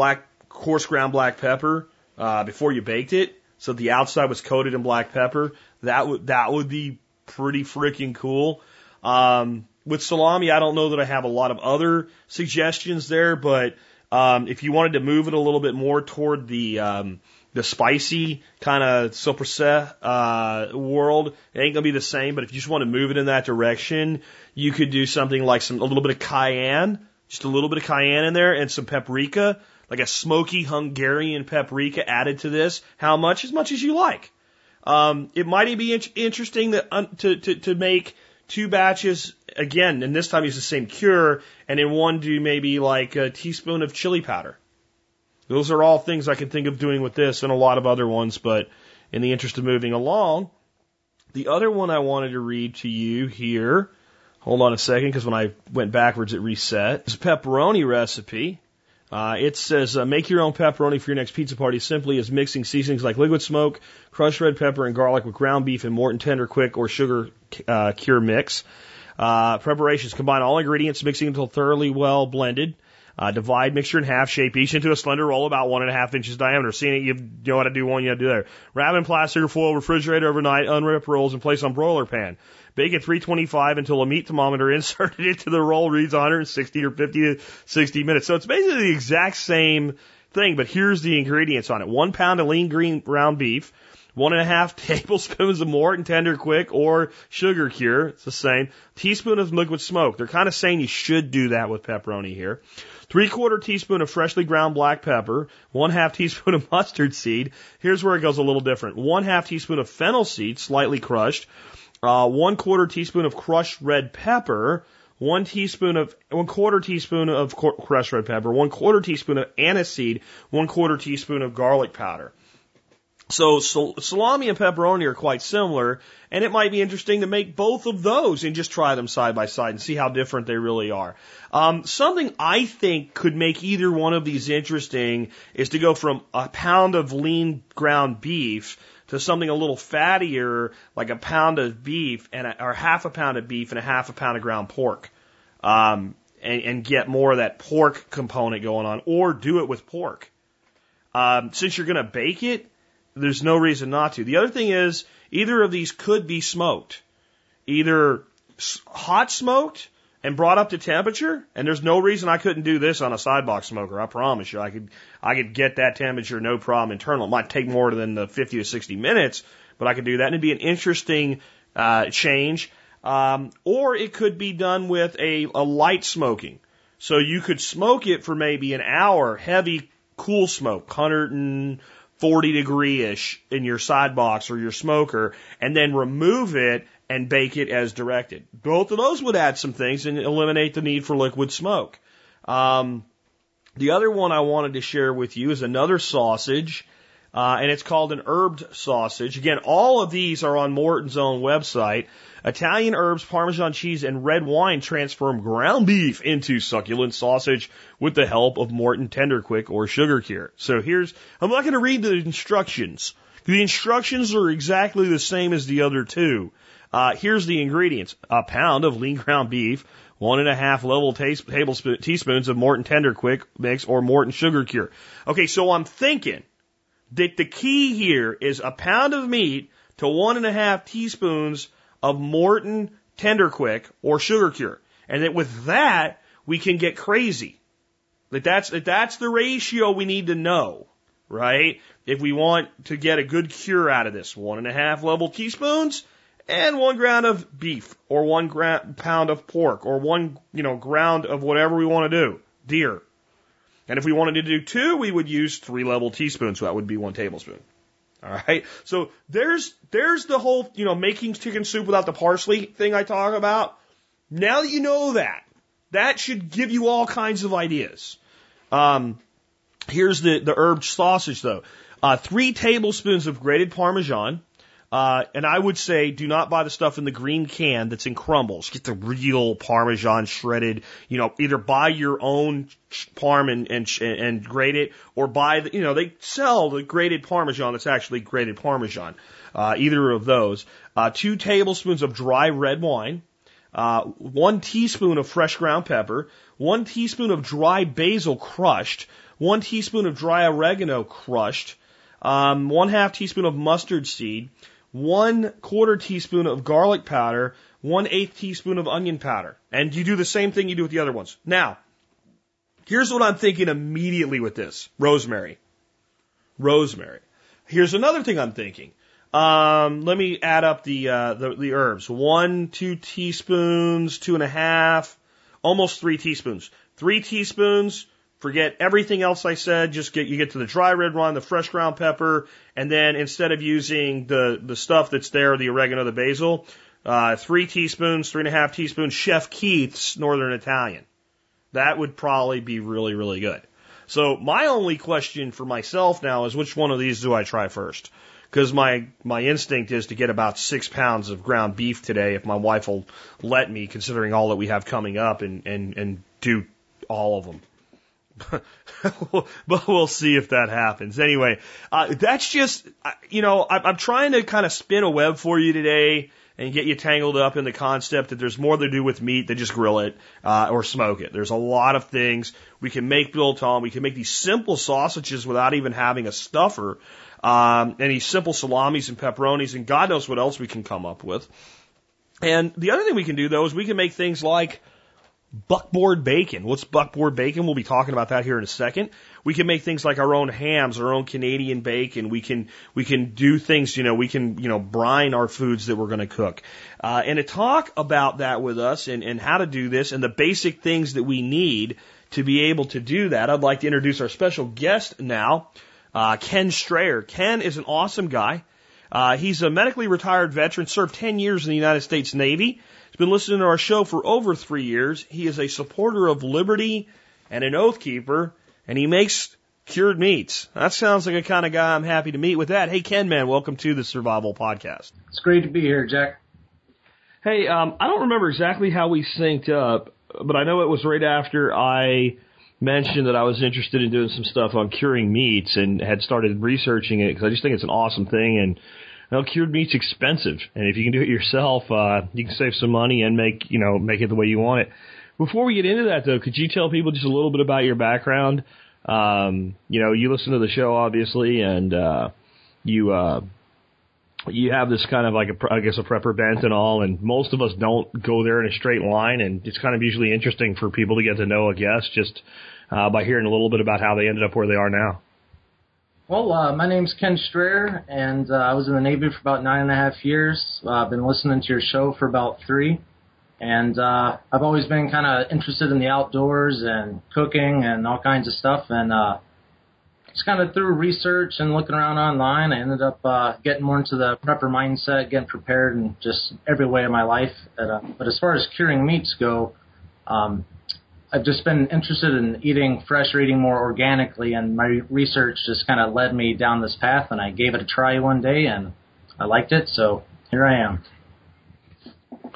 coarse ground black pepper before you baked it, so the outside was coated in black pepper. That would be pretty freaking cool. With salami, I don't know that I have a lot of other suggestions there, but if you wanted to move it a little bit more toward the spicy kind of sopressé world, it ain't gonna be the same. But if you just want to move it in that direction, you could do something like a little bit of cayenne, just a little bit of cayenne in there, and some paprika, like a smoky Hungarian paprika added to this. How much? As much as you like. It might be interesting to make 2 batches again, and this time use the same cure, and in one do maybe like a teaspoon of chili powder. Those are all things I can think of doing with this and a lot of other ones, but in the interest of moving along, the other one I wanted to read to you here, hold on a second, because when I went backwards it reset, it's a pepperoni recipe. It says, make your own pepperoni for your next pizza party simply as mixing seasonings like liquid smoke, crushed red pepper, and garlic with ground beef and Morton Tenderquick or sugar cure mix. Preparations, combine all ingredients, mixing until thoroughly well blended. Divide mixture in half, shape each into a slender roll about 1.5 inches diameter. Seeing it, you know how to do one, you have to do the other. Wrap in plastic or foil, refrigerate overnight, unwrap rolls, and place on broiler pan. Bake at 325 until a meat thermometer inserted into the roll reads 160 or 50 to 60 minutes. So it's basically the exact same thing, but here's the ingredients on it. 1 pound of lean green ground beef, 1.5 tablespoons of Morton Tenderquick or sugar cure. It's the same. Teaspoon of liquid smoke. They're kind of saying you should do that with pepperoni here. 3/4 teaspoon of freshly ground black pepper, 1/2 teaspoon of mustard seed. Here's where it goes a little different. 1/2 teaspoon of fennel seed, slightly crushed. 1/4 teaspoon of crushed red pepper, 1/4 teaspoon of crushed red pepper, 1/4 teaspoon of aniseseed, 1/4 teaspoon of garlic powder. So salami and pepperoni are quite similar, and it might be interesting to make both of those and just try them side by side and see how different they really are. Something I think could make either one of these interesting is to go from 1 pound of lean ground beef to something a little fattier, like 1 pound of beef or 1/2 pound of beef and 1/2 pound of ground pork, and get more of that pork component going on, or do it with pork. Since you're going to bake it, there's no reason not to. The other thing is, either of these could be smoked, either hot smoked and brought up to temperature. And there's no reason I couldn't do this on a sidebox smoker. I promise you, I could get that temperature no problem internal. It might take more than the 50 to 60 minutes, but I could do that, and it'd be an interesting change. Or it could be done with a light smoking. So you could smoke it for maybe an hour, heavy cool smoke, 140-degree-ish in your sidebox or your smoker, and then remove it and bake it as directed. Both of those would add some things and eliminate the need for liquid smoke. The other one I wanted to share with you is another sausage, and it's called an herbed sausage. Again, all of these are on Morton's own website. Italian herbs, Parmesan cheese, and red wine transform ground beef into succulent sausage with the help of Morton Tenderquick or sugar cure. So I'm not going to read the instructions. The instructions are exactly the same as the other two. Here's the ingredients. 1 pound of lean ground beef, 1.5 tablespoons of Morton Tenderquick mix or Morton sugar cure. Okay, so I'm thinking that the key here is 1 pound of meat to 1.5 teaspoons of Morton Tenderquick or sugar cure. And that with that, we can get crazy. That's the ratio we need to know, right? If we want to get a good cure out of this, 1.5 teaspoons. And 1 gram of beef, or 1 pound of pork, or one ground of whatever we want to do, deer. And if we wanted to do 2, we would use 3 teaspoons. So that would be 1 tablespoon. All right. So there's the whole making chicken soup without the parsley thing I talk about. Now that you know that should give you all kinds of ideas. Here's the herb sausage though. 3 tablespoons of grated Parmesan. And I would say do not buy the stuff in the green can that's in crumbles. Get the real Parmesan shredded, either buy your own Parm and grate it, or buy they sell the grated Parmesan that's actually grated Parmesan. Either of those. 2 tablespoons of dry red wine. 1 teaspoon of fresh ground pepper. 1 teaspoon of dry basil crushed. 1 teaspoon of dry oregano crushed. 1/2 teaspoon of mustard seed, 1/4 teaspoon of garlic powder, 1/8 teaspoon of onion powder. And you do the same thing you do with the other ones. Now, here's what I'm thinking immediately with this. Rosemary. Here's another thing I'm thinking. Let me add up the herbs. 1, 2 teaspoons, 2 1/2, almost 3 teaspoons. 3 teaspoons. Forget everything else I said. Just get to the dry red rind, the fresh ground pepper, and then instead of using the stuff that's there, the oregano, the basil, 3 teaspoons, 3 1/2 teaspoons, Chef Keith's Northern Italian. That would probably be really, really good. So my only question for myself now is which one of these do I try first? Because my instinct is to get about 6 pounds of ground beef today if my wife will let me, considering all that we have coming up, and do all of them. But we'll see if that happens. Anyway, that's just, you know, I'm trying to kind of spin a web for you today and get you tangled up in the concept that there's more to do with meat than just grill it or smoke it. There's a lot of things. We can make biltong. We can make these simple sausages without even having a stuffer, and these simple salamis and pepperonis, and God knows what else we can come up with. And the other thing we can do, though, is we can make things like buckboard bacon. What's buckboard bacon? We'll be talking about that here in a second. We can make things like our own hams, our own Canadian bacon. We can do things, we can brine our foods that we're going to cook. And to talk about that with us and how to do this and the basic things that we need to be able to do that, I'd like to introduce our special guest now, Ken Strayer. Ken is an awesome guy. He's a medically retired veteran, served 10 years in the United States Navy. He's been listening to our show for over 3 years. He is a supporter of liberty and an oath keeper, and he makes cured meats. That sounds like a kind of guy I'm happy to meet with that. Hey, Ken, man, welcome to the Survival Podcast. It's great to be here, Jack. Hey, I don't remember exactly how we synced up, but I know it was right after I mentioned that I was interested in doing some stuff on curing meats and had started researching it because I just think it's an awesome thing, and well, cured meat's expensive, and if you can do it yourself, you can save some money and make it the way you want it. Before we get into that, though, could you tell people just a little bit about your background? You listen to the show, obviously, and you have this kind of like a prepper bent and all, and most of us don't go there in a straight line, and it's kind of usually interesting for people to get to know a guest just by hearing a little bit about how they ended up where they are now. Well, my name's Ken Strayer, and I was in the Navy for about 9 1/2 years. I've been listening to your show for about 3, and I've always been kind of interested in the outdoors and cooking and all kinds of stuff, and it's kind of through research and looking around online, I ended up getting more into the prepper mindset, getting prepared in just every way of my life. But as far as curing meats go, I've just been interested in eating fresh or eating more organically, and my research just kind of led me down this path, and I gave it a try one day, and I liked it, so here I am.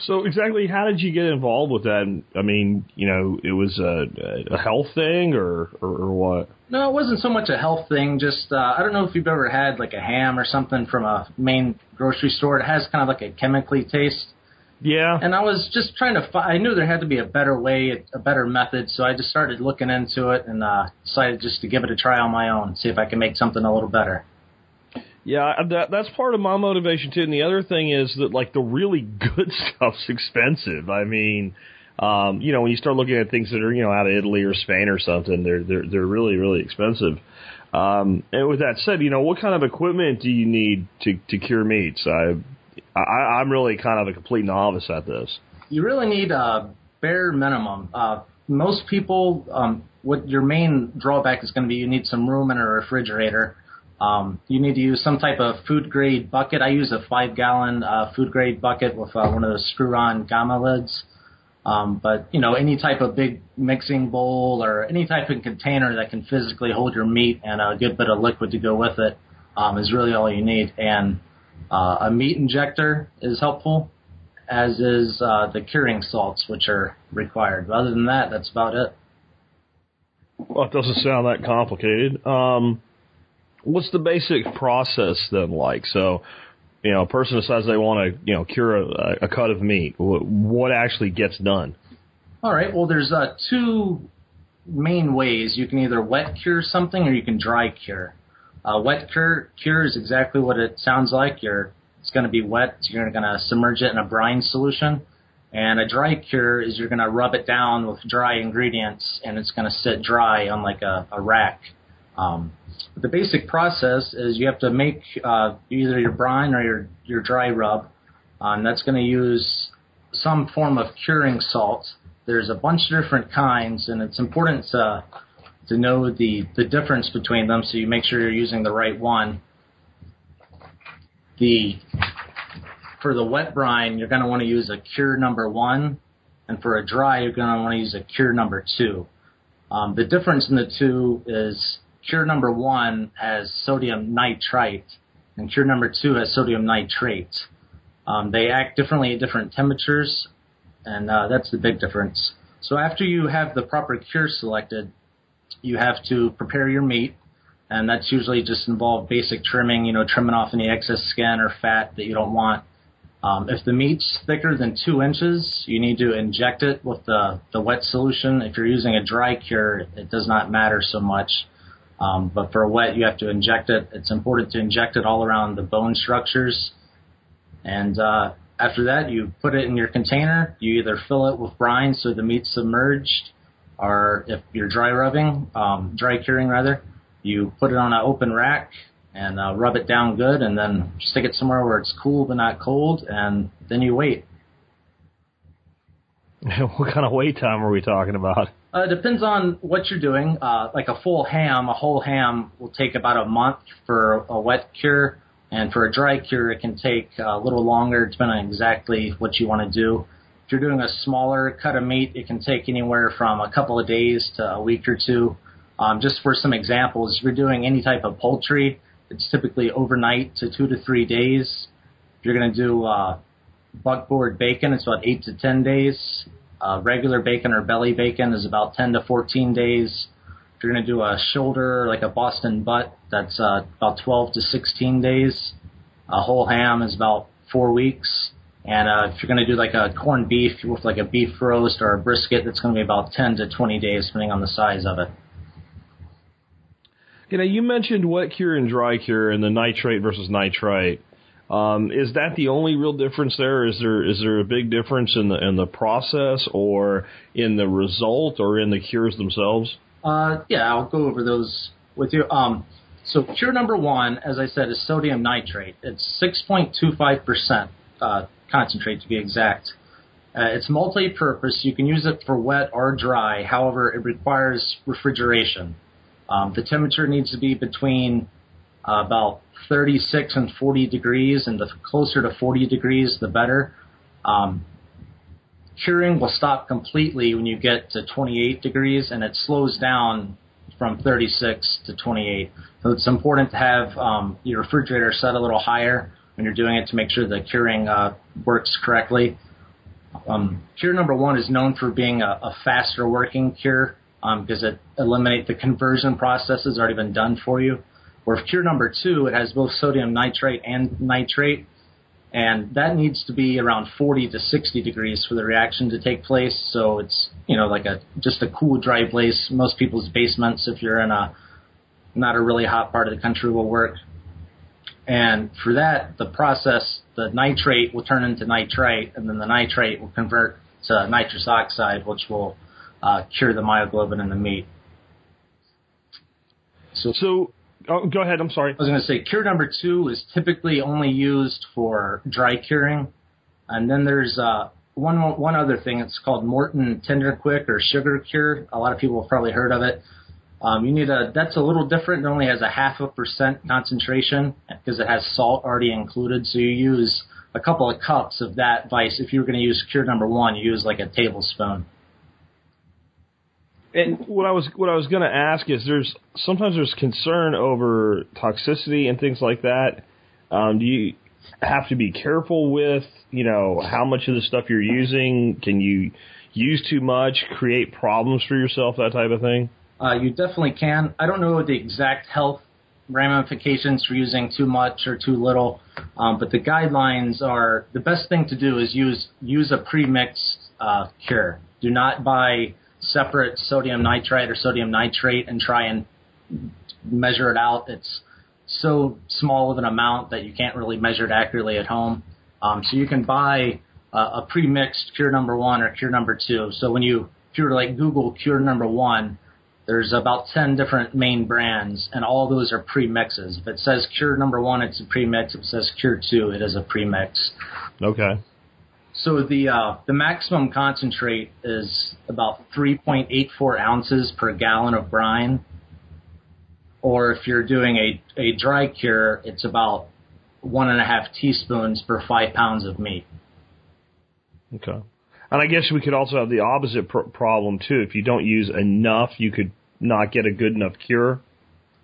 So exactly how did you get involved with that? I mean, it was a health thing or what? No, it wasn't so much a health thing. Just I don't know if you've ever had like a ham or something from a main grocery store. It has kind of like a chemically taste. Yeah. And I was just trying to I knew there had to be a better way, a better method, so I just started looking into it and decided just to give it a try on my own, see if I can make something a little better. Yeah, that's part of my motivation, too. And the other thing is that, like, the really good stuff's expensive. I mean, when you start looking at things that are, out of Italy or Spain or something, they're really, really expensive. And with that said, what kind of equipment do you need to cure meats? I'm really kind of a complete novice at this. You really need a bare minimum. Most people, what your main drawback is going to be, you need some room in a refrigerator. You need to use some type of food-grade bucket. I use a 5-gallon food-grade bucket with one of those screw-on gamma lids. But, any type of big mixing bowl or any type of container that can physically hold your meat and a good bit of liquid to go with it is really all you need. And a meat injector is helpful, as is the curing salts, which are required. But other than that, that's about it. Well, it doesn't sound that complicated. What's the basic process then like? So, a person decides they want to, cure a cut of meat. What actually gets done? All right. Well, there's 2 main ways. You can either wet cure something or you can dry cure. Wet cure is exactly what it sounds like. It's going to be wet, so you're going to submerge it in a brine solution. And a dry cure is you're going to rub it down with dry ingredients, and it's going to sit dry on like a rack. The basic process is you have to make either your brine or your dry rub. That's going to use some form of curing salt. There's a bunch of different kinds, and it's important to know the difference between them so you make sure you're using the right one. For the wet brine, you're going to want to use a cure number 1, and for a dry, you're going to want to use a cure number 2. The difference in the two is cure number 1 has sodium nitrite, and cure number 2 has sodium nitrate. They act differently at different temperatures, and that's the big difference. So after you have the proper cure selected, you have to prepare your meat. And that's usually just involved basic trimming, trimming off any excess skin or fat that you don't want. If the meat's thicker than 2 inches, you need to inject it with the wet solution. If you're using a dry cure, it does not matter so much. But for wet, you have to inject it. It's important to inject it all around the bone structures. And after that, you put it in your container. You either fill it with brine so the meat's submerged, or if you're dry curing, you put it on an open rack and rub it down good, and then stick it somewhere where it's cool but not cold, and then you wait. What kind of wait time are we talking about? It depends on what you're doing. Like a whole ham will take about a month for a wet cure, and for a dry cure it can take a little longer depending on exactly what you want to do. If you're doing a smaller cut of meat, it can take anywhere from a couple of days to a week or two. Just for some examples, if you're doing any type of poultry, it's typically overnight to 2 to 3 days. If you're going to do buckboard bacon, it's about 8 to 10 days. Regular bacon or belly bacon is about 10 to 14 days. If you're going to do a shoulder, like a Boston butt, that's about 12 to 16 days. A whole ham is about 4 weeks. And if you're going to do like a corned beef with like a beef roast or a brisket, that's going to be about 10 to 20 days, depending on the size of it. You mentioned wet cure and dry cure and the nitrate versus nitrite. Is that the only real difference there? Is there a big difference in the process or in the result or in the cures themselves? Yeah, I'll go over those with you. So cure number 1, as I said, is sodium nitrate. It's 6.25% concentrate to be exact. It's multi-purpose. You can use it for wet or dry. However, it requires refrigeration. The temperature needs to be between about 36 and 40 degrees, and the closer to 40 degrees, the better. Curing will stop completely when you get to 28 degrees, and it slows down from 36 to 28. So it's important to have your refrigerator set a little higher when you're doing it to make sure the curing works correctly. Cure number 1 is known for being a faster working cure, because it eliminates the conversion process that's already been done for you. Or if cure number 2, it has both sodium nitrite and nitrate, and that needs to be around 40 to 60 degrees for the reaction to take place. So it's like just a cool, dry place. Most people's basements, if you're in not a really hot part of the country, will work. And for that, the process, the nitrate will turn into nitrite, and then the nitrate will convert to nitrous oxide, which will cure the myoglobin in the meat. So go ahead, I'm sorry. I was going to say cure number 2 is typically only used for dry curing. And then there's one other thing. It's called Morton Tenderquick or sugar cure. A lot of people have probably heard of it. That's a little different. It only has a 0.5% concentration because it has salt already included. So you use a couple of cups of that vice. If you were going to use cure number 1, you use like a tablespoon. And what I was going to ask is sometimes there's concern over toxicity and things like that. Do you have to be careful with how much of the stuff you're using? Can you use too much, create problems for yourself, that type of thing? You definitely can. I don't know the exact health ramifications for using too much or too little, but the guidelines are the best thing to do is use a pre-mixed cure. Do not buy separate sodium nitrite or sodium nitrate and try and measure it out. It's so small of an amount that you can't really measure it accurately at home. So you can buy a pre-mixed Cure Number 1 or Cure Number 2. So when you, if you were to like Google Cure Number 1, there's about 10 different main brands, and all those are pre-mixes. If it says Cure Number 1, it's a pre-mix. If it says Cure 2, it is a pre-mix. Okay. So the maximum concentrate is about 3.84 ounces per gallon of brine. Or if you're doing a dry cure, it's about 1.5 teaspoons per 5 pounds of meat. Okay. And I guess we could also have the opposite problem, too. If you don't use enough, you could not get a good enough cure.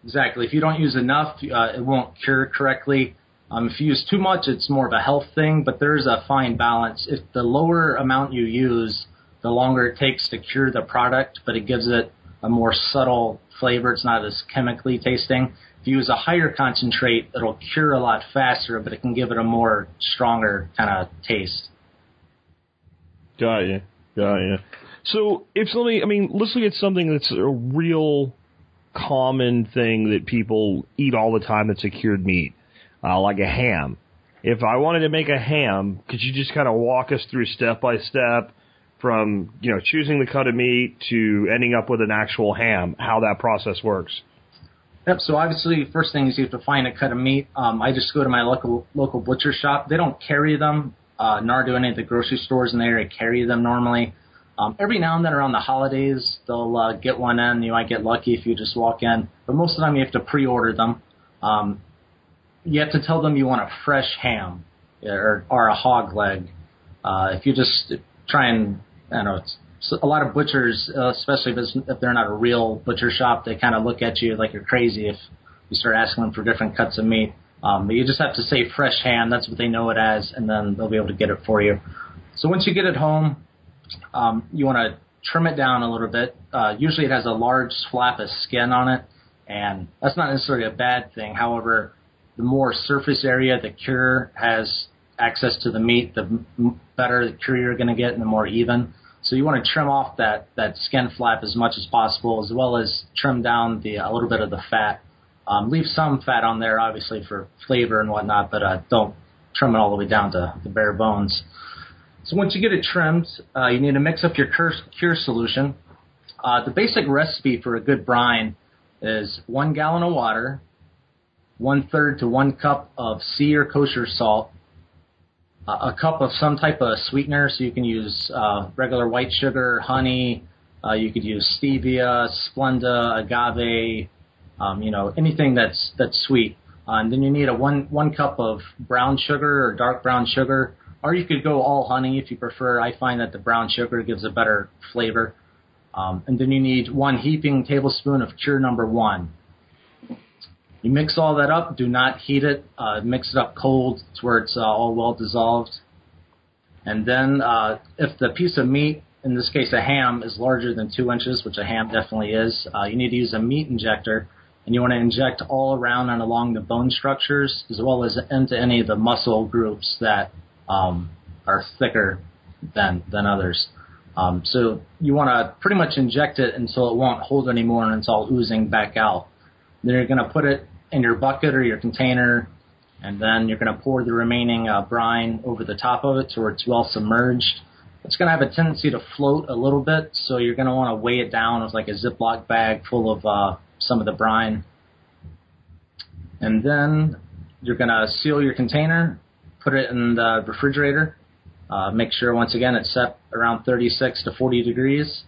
Exactly. If you don't use enough, it won't cure correctly. If you use too much, it's more of a health thing, but there's a fine balance. If the lower amount you use, the longer it takes to cure the product, but it gives it a more subtle flavor. It's not as chemically tasting. If you use a higher concentrate, it'll cure a lot faster, but it can give it a more stronger kind of taste. Got you. Got you. So if somebody, I mean, let's look at something that's a real common thing that people eat all the time that's a cured meat, like a ham. If I wanted to make a ham, could you just kind of walk us through step by step from, you know, choosing the cut of meat to ending up with an actual ham, how that process works? Yep. So obviously, first thing is you have to find a cut of meat. I just go to my local butcher shop. They don't carry them, nor do any of the grocery stores in the area carry them normally. Every now and then around the holidays, they'll get one in. You might get lucky if you just walk in. But most of the time, you have to pre-order them. You have to tell them you want a fresh ham or a hog leg. If you just try and, I don't know, a lot of butchers, especially if they're not a real butcher shop, they kind of look at you like you're crazy if you start asking them for different cuts of meat. But you just have to say fresh ham. That's what they know it as, and then they'll be able to get it for you. So once you get it home, you want to trim it down a little bit. Usually it has a large flap of skin on it, and that's not necessarily a bad thing. However, the more surface area the cure has access to the meat, the better the cure you're going to get and the more even. So you want to trim off that skin flap as much as possible, as well as trim down a little bit of the fat. Leave some fat on there, obviously, for flavor and whatnot, but don't trim it all the way down to the bare bones. So once you get it trimmed, you need to mix up your cure solution. The basic recipe for a good brine is 1 gallon of water, 1/3 to 1 cup of sea or kosher salt, a cup of some type of sweetener, so you can use regular white sugar, honey, you could use stevia, Splenda, agave, anything that's sweet. And then you need a one cup of brown sugar or dark brown sugar, or you could go all honey if you prefer. I find that the brown sugar gives a better flavor. And then you need 1 heaping tablespoon of Cure Number 1. You mix all that up. Do not heat it. Mix it up cold to where it's all well dissolved. And then if the piece of meat, in this case a ham, is larger than 2 inches, which a ham definitely is, you need to use a meat injector. And you want to inject all around and along the bone structures, as well as into any of the muscle groups that are thicker than others. So you want to pretty much inject it until it won't hold anymore and it's all oozing back out. Then you're going to put it in your bucket or your container, and then you're going to pour the remaining brine over the top of it to where it's well submerged. It's going to have a tendency to float a little bit, so you're going to want to weigh it down with like a Ziploc bag full of some of the brine. And then you're going to seal your container, put it in the refrigerator. Make sure, once again, it's set around 36 to 40 degrees.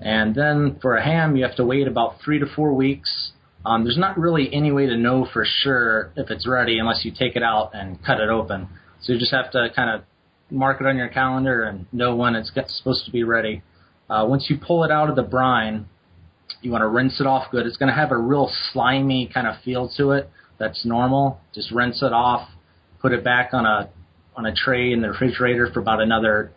And then for a ham, you have to wait about 3 to 4 weeks. There's not really any way to know for sure if it's ready unless you take it out and cut it open. So you just have to kind of mark it on your calendar and know when it's supposed to be ready. Once you pull it out of the brine, you want to rinse it off good. It's going to have a real slimy kind of feel to it. That's normal. Just rinse it off, put it back on a tray in the refrigerator for about another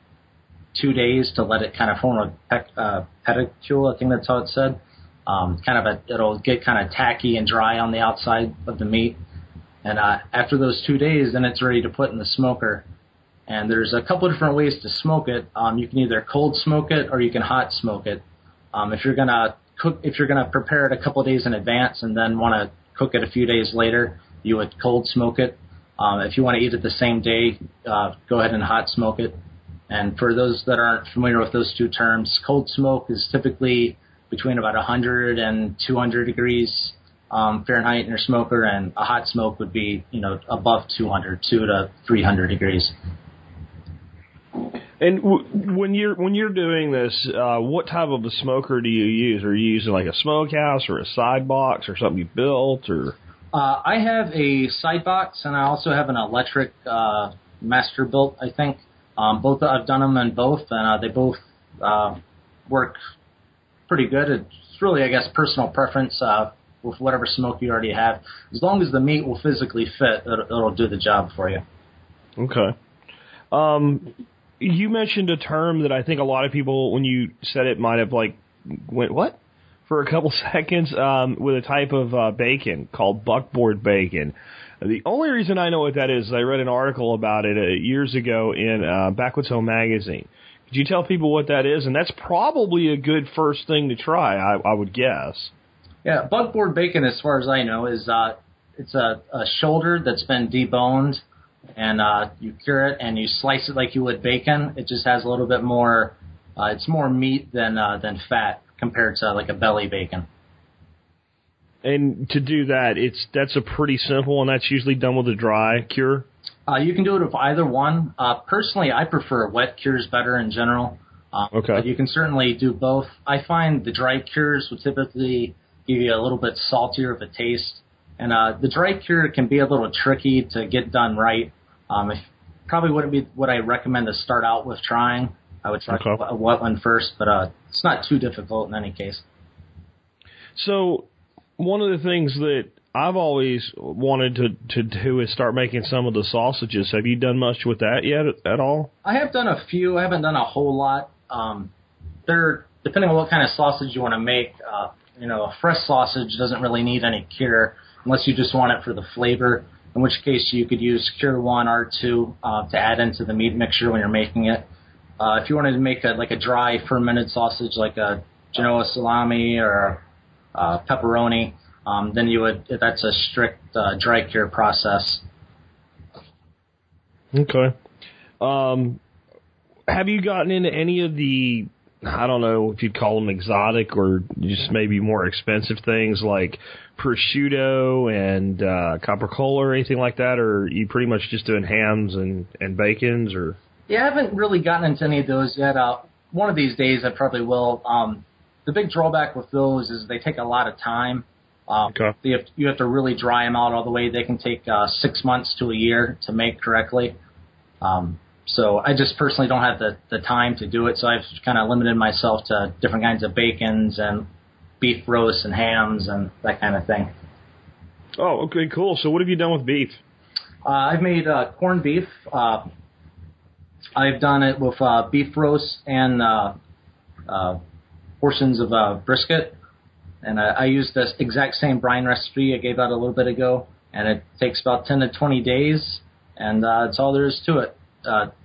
2 days to let it kind of form a pellicule. I think that's how it's said. It'll get kind of tacky and dry on the outside of the meat. And after those 2 days, then it's ready to put in the smoker. And there's a couple of different ways to smoke it. You can either cold smoke it or you can hot smoke it. If you're gonna prepare it a couple of days in advance and then want to cook it a few days later. You would cold smoke it. If you want to eat it the same day, go ahead and hot smoke it. And for those that aren't familiar with those two terms, cold smoke is typically between about 100 and 200 degrees Fahrenheit in your smoker, and a hot smoke would be, above 200 to 300 degrees. And when you're doing this, what type of a smoker do you use? Are you using like a smokehouse or a side box or something you built? Or I have a side box, and I also have an electric master built. I think both I've done them in both, and they both work pretty good. It's really, I guess, personal preference with whatever smoke you already have. As long as the meat will physically fit, it'll do the job for you. Okay. You mentioned a term that I think a lot of people, when you said it, might have went, what? For a couple seconds, with a type of bacon called buckboard bacon. The only reason I know what that is I read an article about it years ago in Backwoods Home Magazine. Could you tell people what that is? And that's probably a good first thing to try, I would guess. Yeah, buckboard bacon, as far as I know, is it's a shoulder that's been deboned. And you cure it and you slice it like you would bacon. It just has a little bit more. It's more meat than fat compared to like a belly bacon. And to do that, that's a pretty simple, and that's usually done with a dry cure. You can do it with either one. Personally, I prefer wet cures better in general. Okay. But you can certainly do both. I find the dry cures will typically give you a little bit saltier of a taste. And the dry cure can be a little tricky to get done right. It probably wouldn't be what I recommend to start out with trying. I would try a wet one first, but it's not too difficult in any case. So one of the things that I've always wanted to do is start making some of the sausages. Have you done much with that yet at all? I have done a few. I haven't done a whole lot. Depending on what kind of sausage you want to make, a fresh sausage doesn't really need any cure, unless you just want it for the flavor, in which case you could use Cure 1 or 2 to add into the meat mixture when you're making it. If you wanted to make a dry fermented sausage like a Genoa salami or pepperoni, then you would. That's a strict dry cure process. Okay. Have you gotten into any of the, I don't know if you'd call them exotic or just maybe more expensive things like prosciutto and capicola or anything like that, or are you pretty much just doing hams and bacons? Or? Yeah, I haven't really gotten into any of those yet. One of these days I probably will. The big drawback with those is they take a lot of time. Okay. You have to really dry them out all the way. They can take 6 months to a year to make correctly. So I just personally don't have the time to do it, so I've kind of limited myself to different kinds of bacons and beef roasts and hams and that kind of thing. Oh, okay, cool. So what have you done with beef? I've made corned beef. I've done it with beef roasts and portions of brisket. And I use this exact same brine recipe I gave out a little bit ago, and it takes about 10 to 20 days, and that's all there is to it.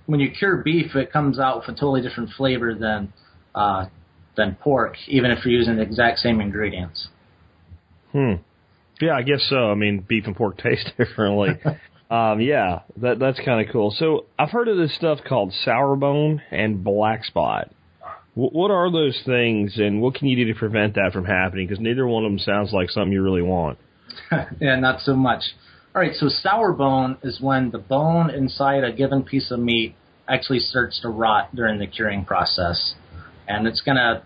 When you cure beef, it comes out with a totally different flavor than pork, even if you're using the exact same ingredients. Yeah, I guess so. I mean, beef and pork taste differently. Yeah, that's kind of cool. So I've heard of this stuff called sourbone and black spot. What are those things, and what can you do to prevent that from happening? Because neither one of them sounds like something you really want. Yeah, not so much. All right, so sourbone is when the bone inside a given piece of meat actually starts to rot during the curing process, and it's gonna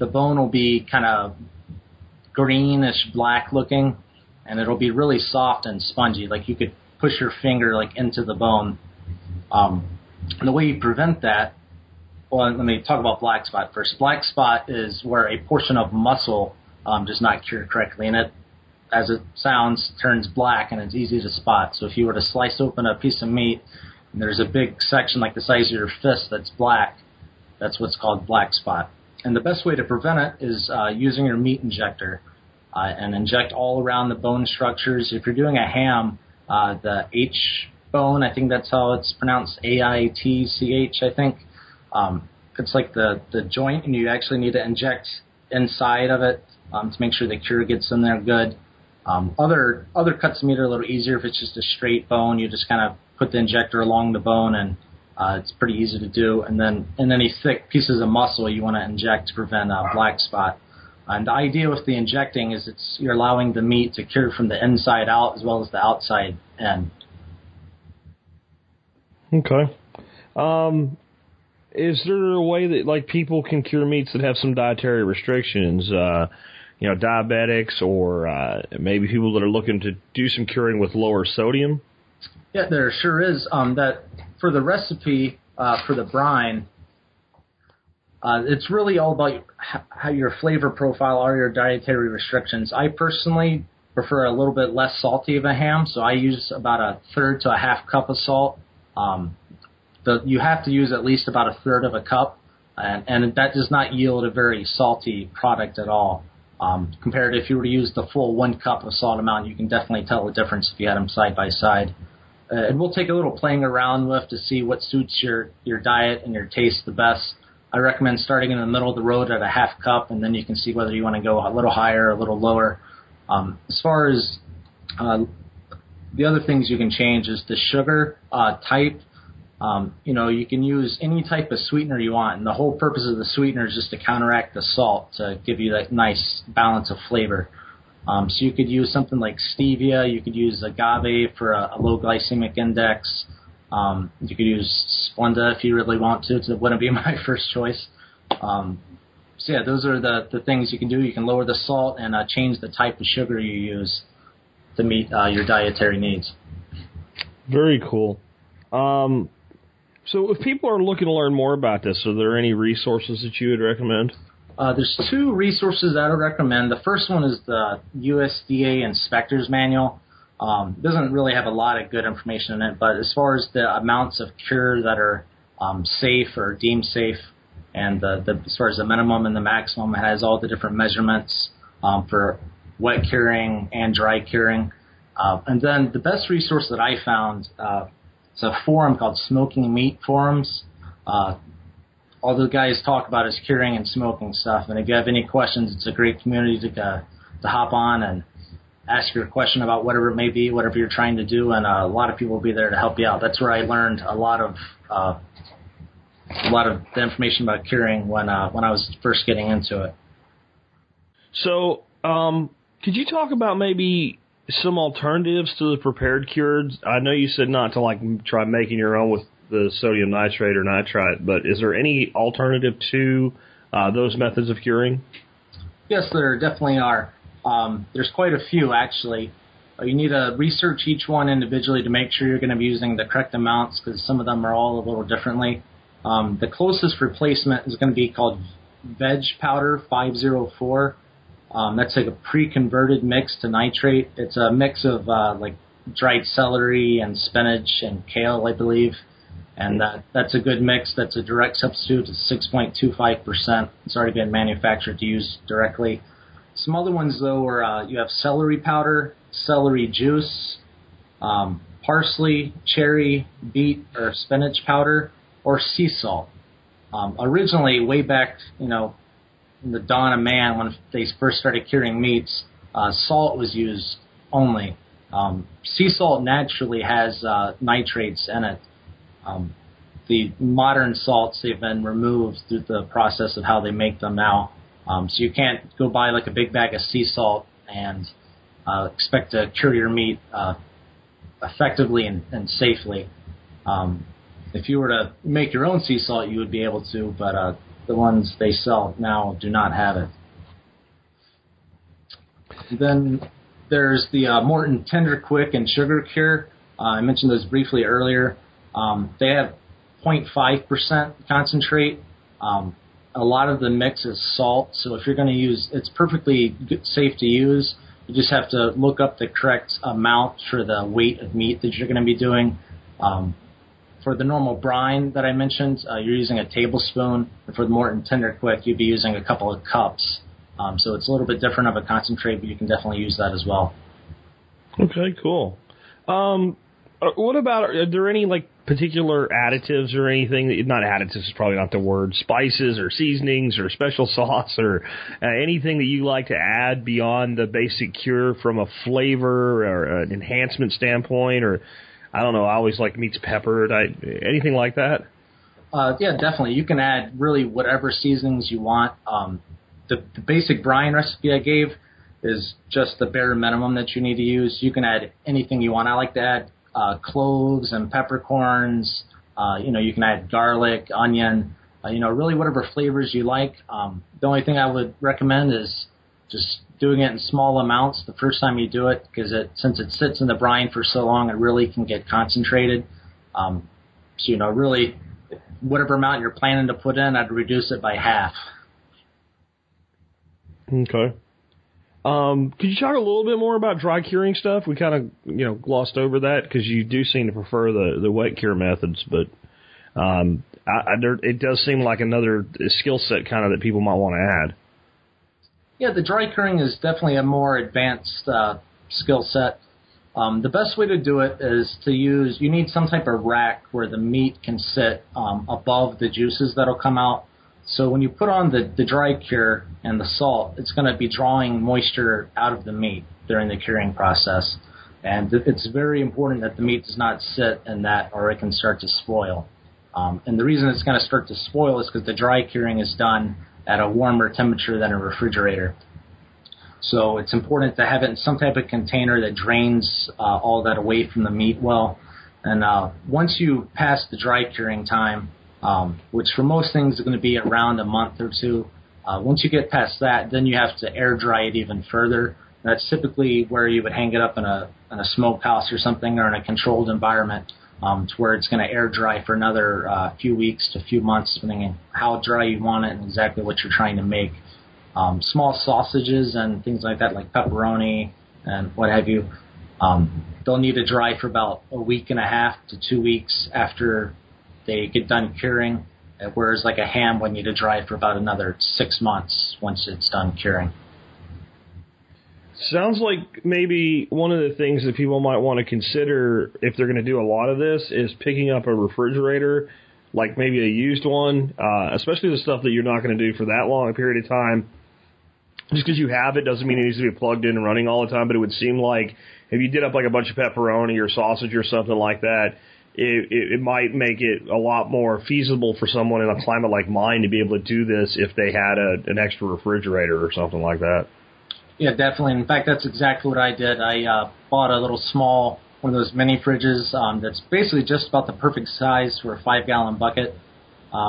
the bone will be kind of greenish black looking, and it'll be really soft and spongy, like you could push your finger into the bone. And the way you prevent that, well, let me talk about black spot first. Black spot is where a portion of muscle does not cure correctly, and it, as it sounds, turns black, and it's easy to spot. So if you were to slice open a piece of meat and there's a big section like the size of your fist that's black, that's what's called black spot. And the best way to prevent it is using your meat injector and inject all around the bone structures. If you're doing a ham, the H bone, I think that's how it's pronounced, A-I-T-C-H, I think. It's like the joint, and you actually need to inject inside of it to make sure the cure gets in there good. Other cuts of meat are a little easier. If it's just a straight bone, you just kind of put the injector along the bone, and it's pretty easy to do. And any thick pieces of muscle you want to inject to prevent a black spot. And the idea with the injecting is you're allowing the meat to cure from the inside out as well as the outside end. Okay. Is there a way that people can cure meats that have some dietary restrictions, diabetics or maybe people that are looking to do some curing with lower sodium? Yeah, there sure is. That for the recipe for the brine, it's really all about how your flavor profile or your dietary restrictions. I personally prefer a little bit less salty of a ham, so I use about 1/3 to 1/2 cup of salt. You have to use at least about 1/3 of a cup, and that does not yield a very salty product at all. Compared to if you were to use the full 1 cup of salt amount, you can definitely tell the difference if you had them side by side. And we'll take a little playing around with to see what suits your diet and your taste the best. I recommend starting in the middle of the road at 1/2 cup, and then you can see whether you want to go a little higher or a little lower. As far as the other things you can change is the sugar type. You can use any type of sweetener you want, and the whole purpose of the sweetener is just to counteract the salt to give you that nice balance of flavor. So you could use something like stevia. You could use agave for a low glycemic index. You could use Splenda if you really want to. It wouldn't be my first choice. Those are the things you can do. You can lower the salt and change the type of sugar you use to meet your dietary needs. Very cool. So if people are looking to learn more about this, are there any resources that you would recommend? There's 2 resources that I would recommend. The first one is the USDA Inspector's Manual. It doesn't really have a lot of good information in it, but as far as the amounts of cure that are safe or deemed safe, and as far as the minimum and the maximum, it has all the different measurements for wet curing and dry curing. And then the best resource that I found it's a forum called Smoking Meat Forums. All the guys talk about is curing and smoking stuff. And if you have any questions, it's a great community to hop on and ask your question about whatever it may be, whatever you're trying to do, and a lot of people will be there to help you out. That's where I learned a lot of the information about curing when I was first getting into it. So could you talk about maybe some alternatives to the prepared cures? I know you said not to try making your own with the sodium nitrate or nitrite, but is there any alternative to those methods of curing? Yes, there definitely are. There's quite a few, actually. You need to research each one individually to make sure you're going to be using the correct amounts, because some of them are all a little differently. The closest replacement is going to be called Veg Powder 504. That's like a pre-converted mix to nitrate. It's a mix of dried celery and spinach and kale, I believe. And that's a good mix. That's a direct substitute. It's 6.25%. It's already been manufactured to use directly. Some other ones, though, are you have celery powder, celery juice, parsley, cherry, beet, or spinach powder, or sea salt. Originally, way back, in the dawn of man, when they first started curing meats, salt was used only. Sea salt naturally has nitrates in it. The modern salts, they've been removed through the process of how they make them now. So you can't go buy a big bag of sea salt and expect to cure your meat effectively and safely. If you were to make your own sea salt, you would be able to, but the ones they sell now do not have it. Then there's the Morton Tenderquick and Sugar Cure. I mentioned those briefly earlier. They have 0.5% concentrate. A lot of the mix is salt, so if you're going to use, it's perfectly safe to use. You just have to look up the correct amount for the weight of meat that you're going to be doing. For the normal brine that I mentioned, you're using a tablespoon. For the Morton Tenderquick, you'd be using a couple of cups. So it's a little bit different of a concentrate, but you can definitely use that as well. Okay, cool. What about, are there any, like, particular additives or anything? Not additives is probably not the word. Spices or seasonings or special sauce or anything that you like to add beyond the basic cure from a flavor or an enhancement standpoint? Or, I don't know, I always like meats peppered. Anything like that? Yeah, definitely. You can add really whatever seasonings you want. The basic brine recipe I gave is just the bare minimum that you need to use. You can add anything you want. I like to add cloves and peppercorns. You can add garlic, onion, really whatever flavors you like. The only thing I would recommend is just doing it in small amounts the first time you do it, because since it sits in the brine for so long, it really can get concentrated. Really whatever amount you're planning to put in, I'd reduce it by half. Okay. Could you talk a little bit more about dry curing stuff? We kind of, glossed over that because you do seem to prefer the wet cure methods, but it does seem like another skill set kind of that people might want to add. Yeah, the dry curing is definitely a more advanced skill set. The best way to do it is you need some type of rack where the meat can sit above the juices that'll come out. So when you put on the dry cure and the salt, it's going to be drawing moisture out of the meat during the curing process. And it's very important that the meat does not sit in that, or it can start to spoil. And the reason it's going to start to spoil is because the dry curing is done at a warmer temperature than a refrigerator. So it's important to have it in some type of container that drains all that away from the meat well. And once you pass the dry curing time, which for most things is going to be around a month or two. Once you get past that, then you have to air dry it even further. That's typically where you would hang it up in a smokehouse or something, or in a controlled environment to where it's going to air dry for another few weeks to a few months, depending on how dry you want it and exactly what you're trying to make. Small sausages and things like that, like pepperoni and what have you, they'll need to dry for about a week and a half to 2 weeks after they get done curing, whereas like a ham would need to dry for about another 6 months once it's done curing. Sounds like maybe one of the things that people might want to consider if they're going to do a lot of this is picking up a refrigerator, like maybe a used one, especially the stuff that you're not going to do for that long a period of time. Just because you have it doesn't mean it needs to be plugged in and running all the time, but it would seem like if you did up like a bunch of pepperoni or sausage or something like that, it might make it a lot more feasible for someone in a climate like mine to be able to do this if they had an extra refrigerator or something like that. Yeah, definitely. In fact, that's exactly what I did. I bought a little small, one of those mini fridges that's basically just about the perfect size for a 5-gallon bucket.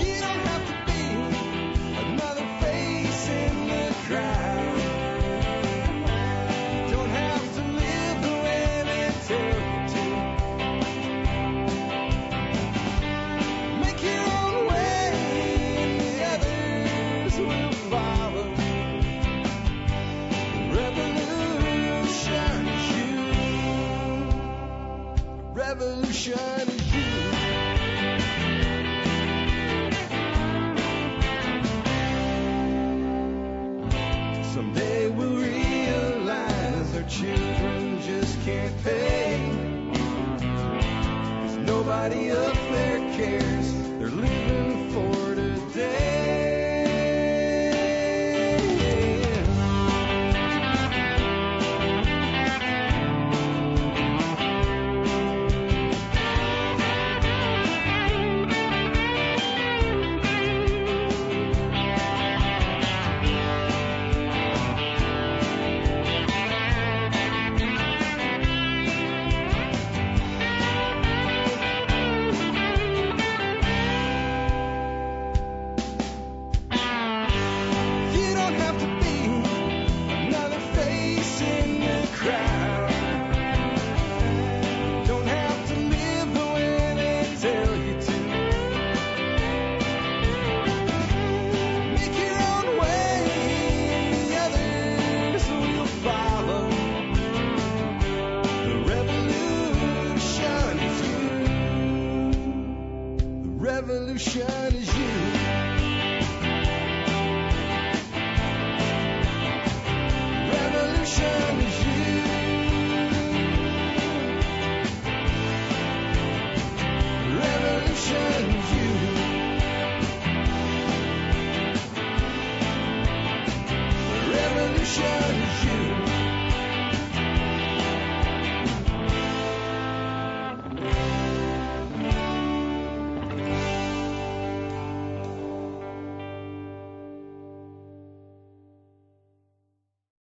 You don't have to be another face in the crowd. Revolution is you. Someday we'll realize our children just can't pay. 'Cause nobody up there cares. They're living for today. Revolution is you.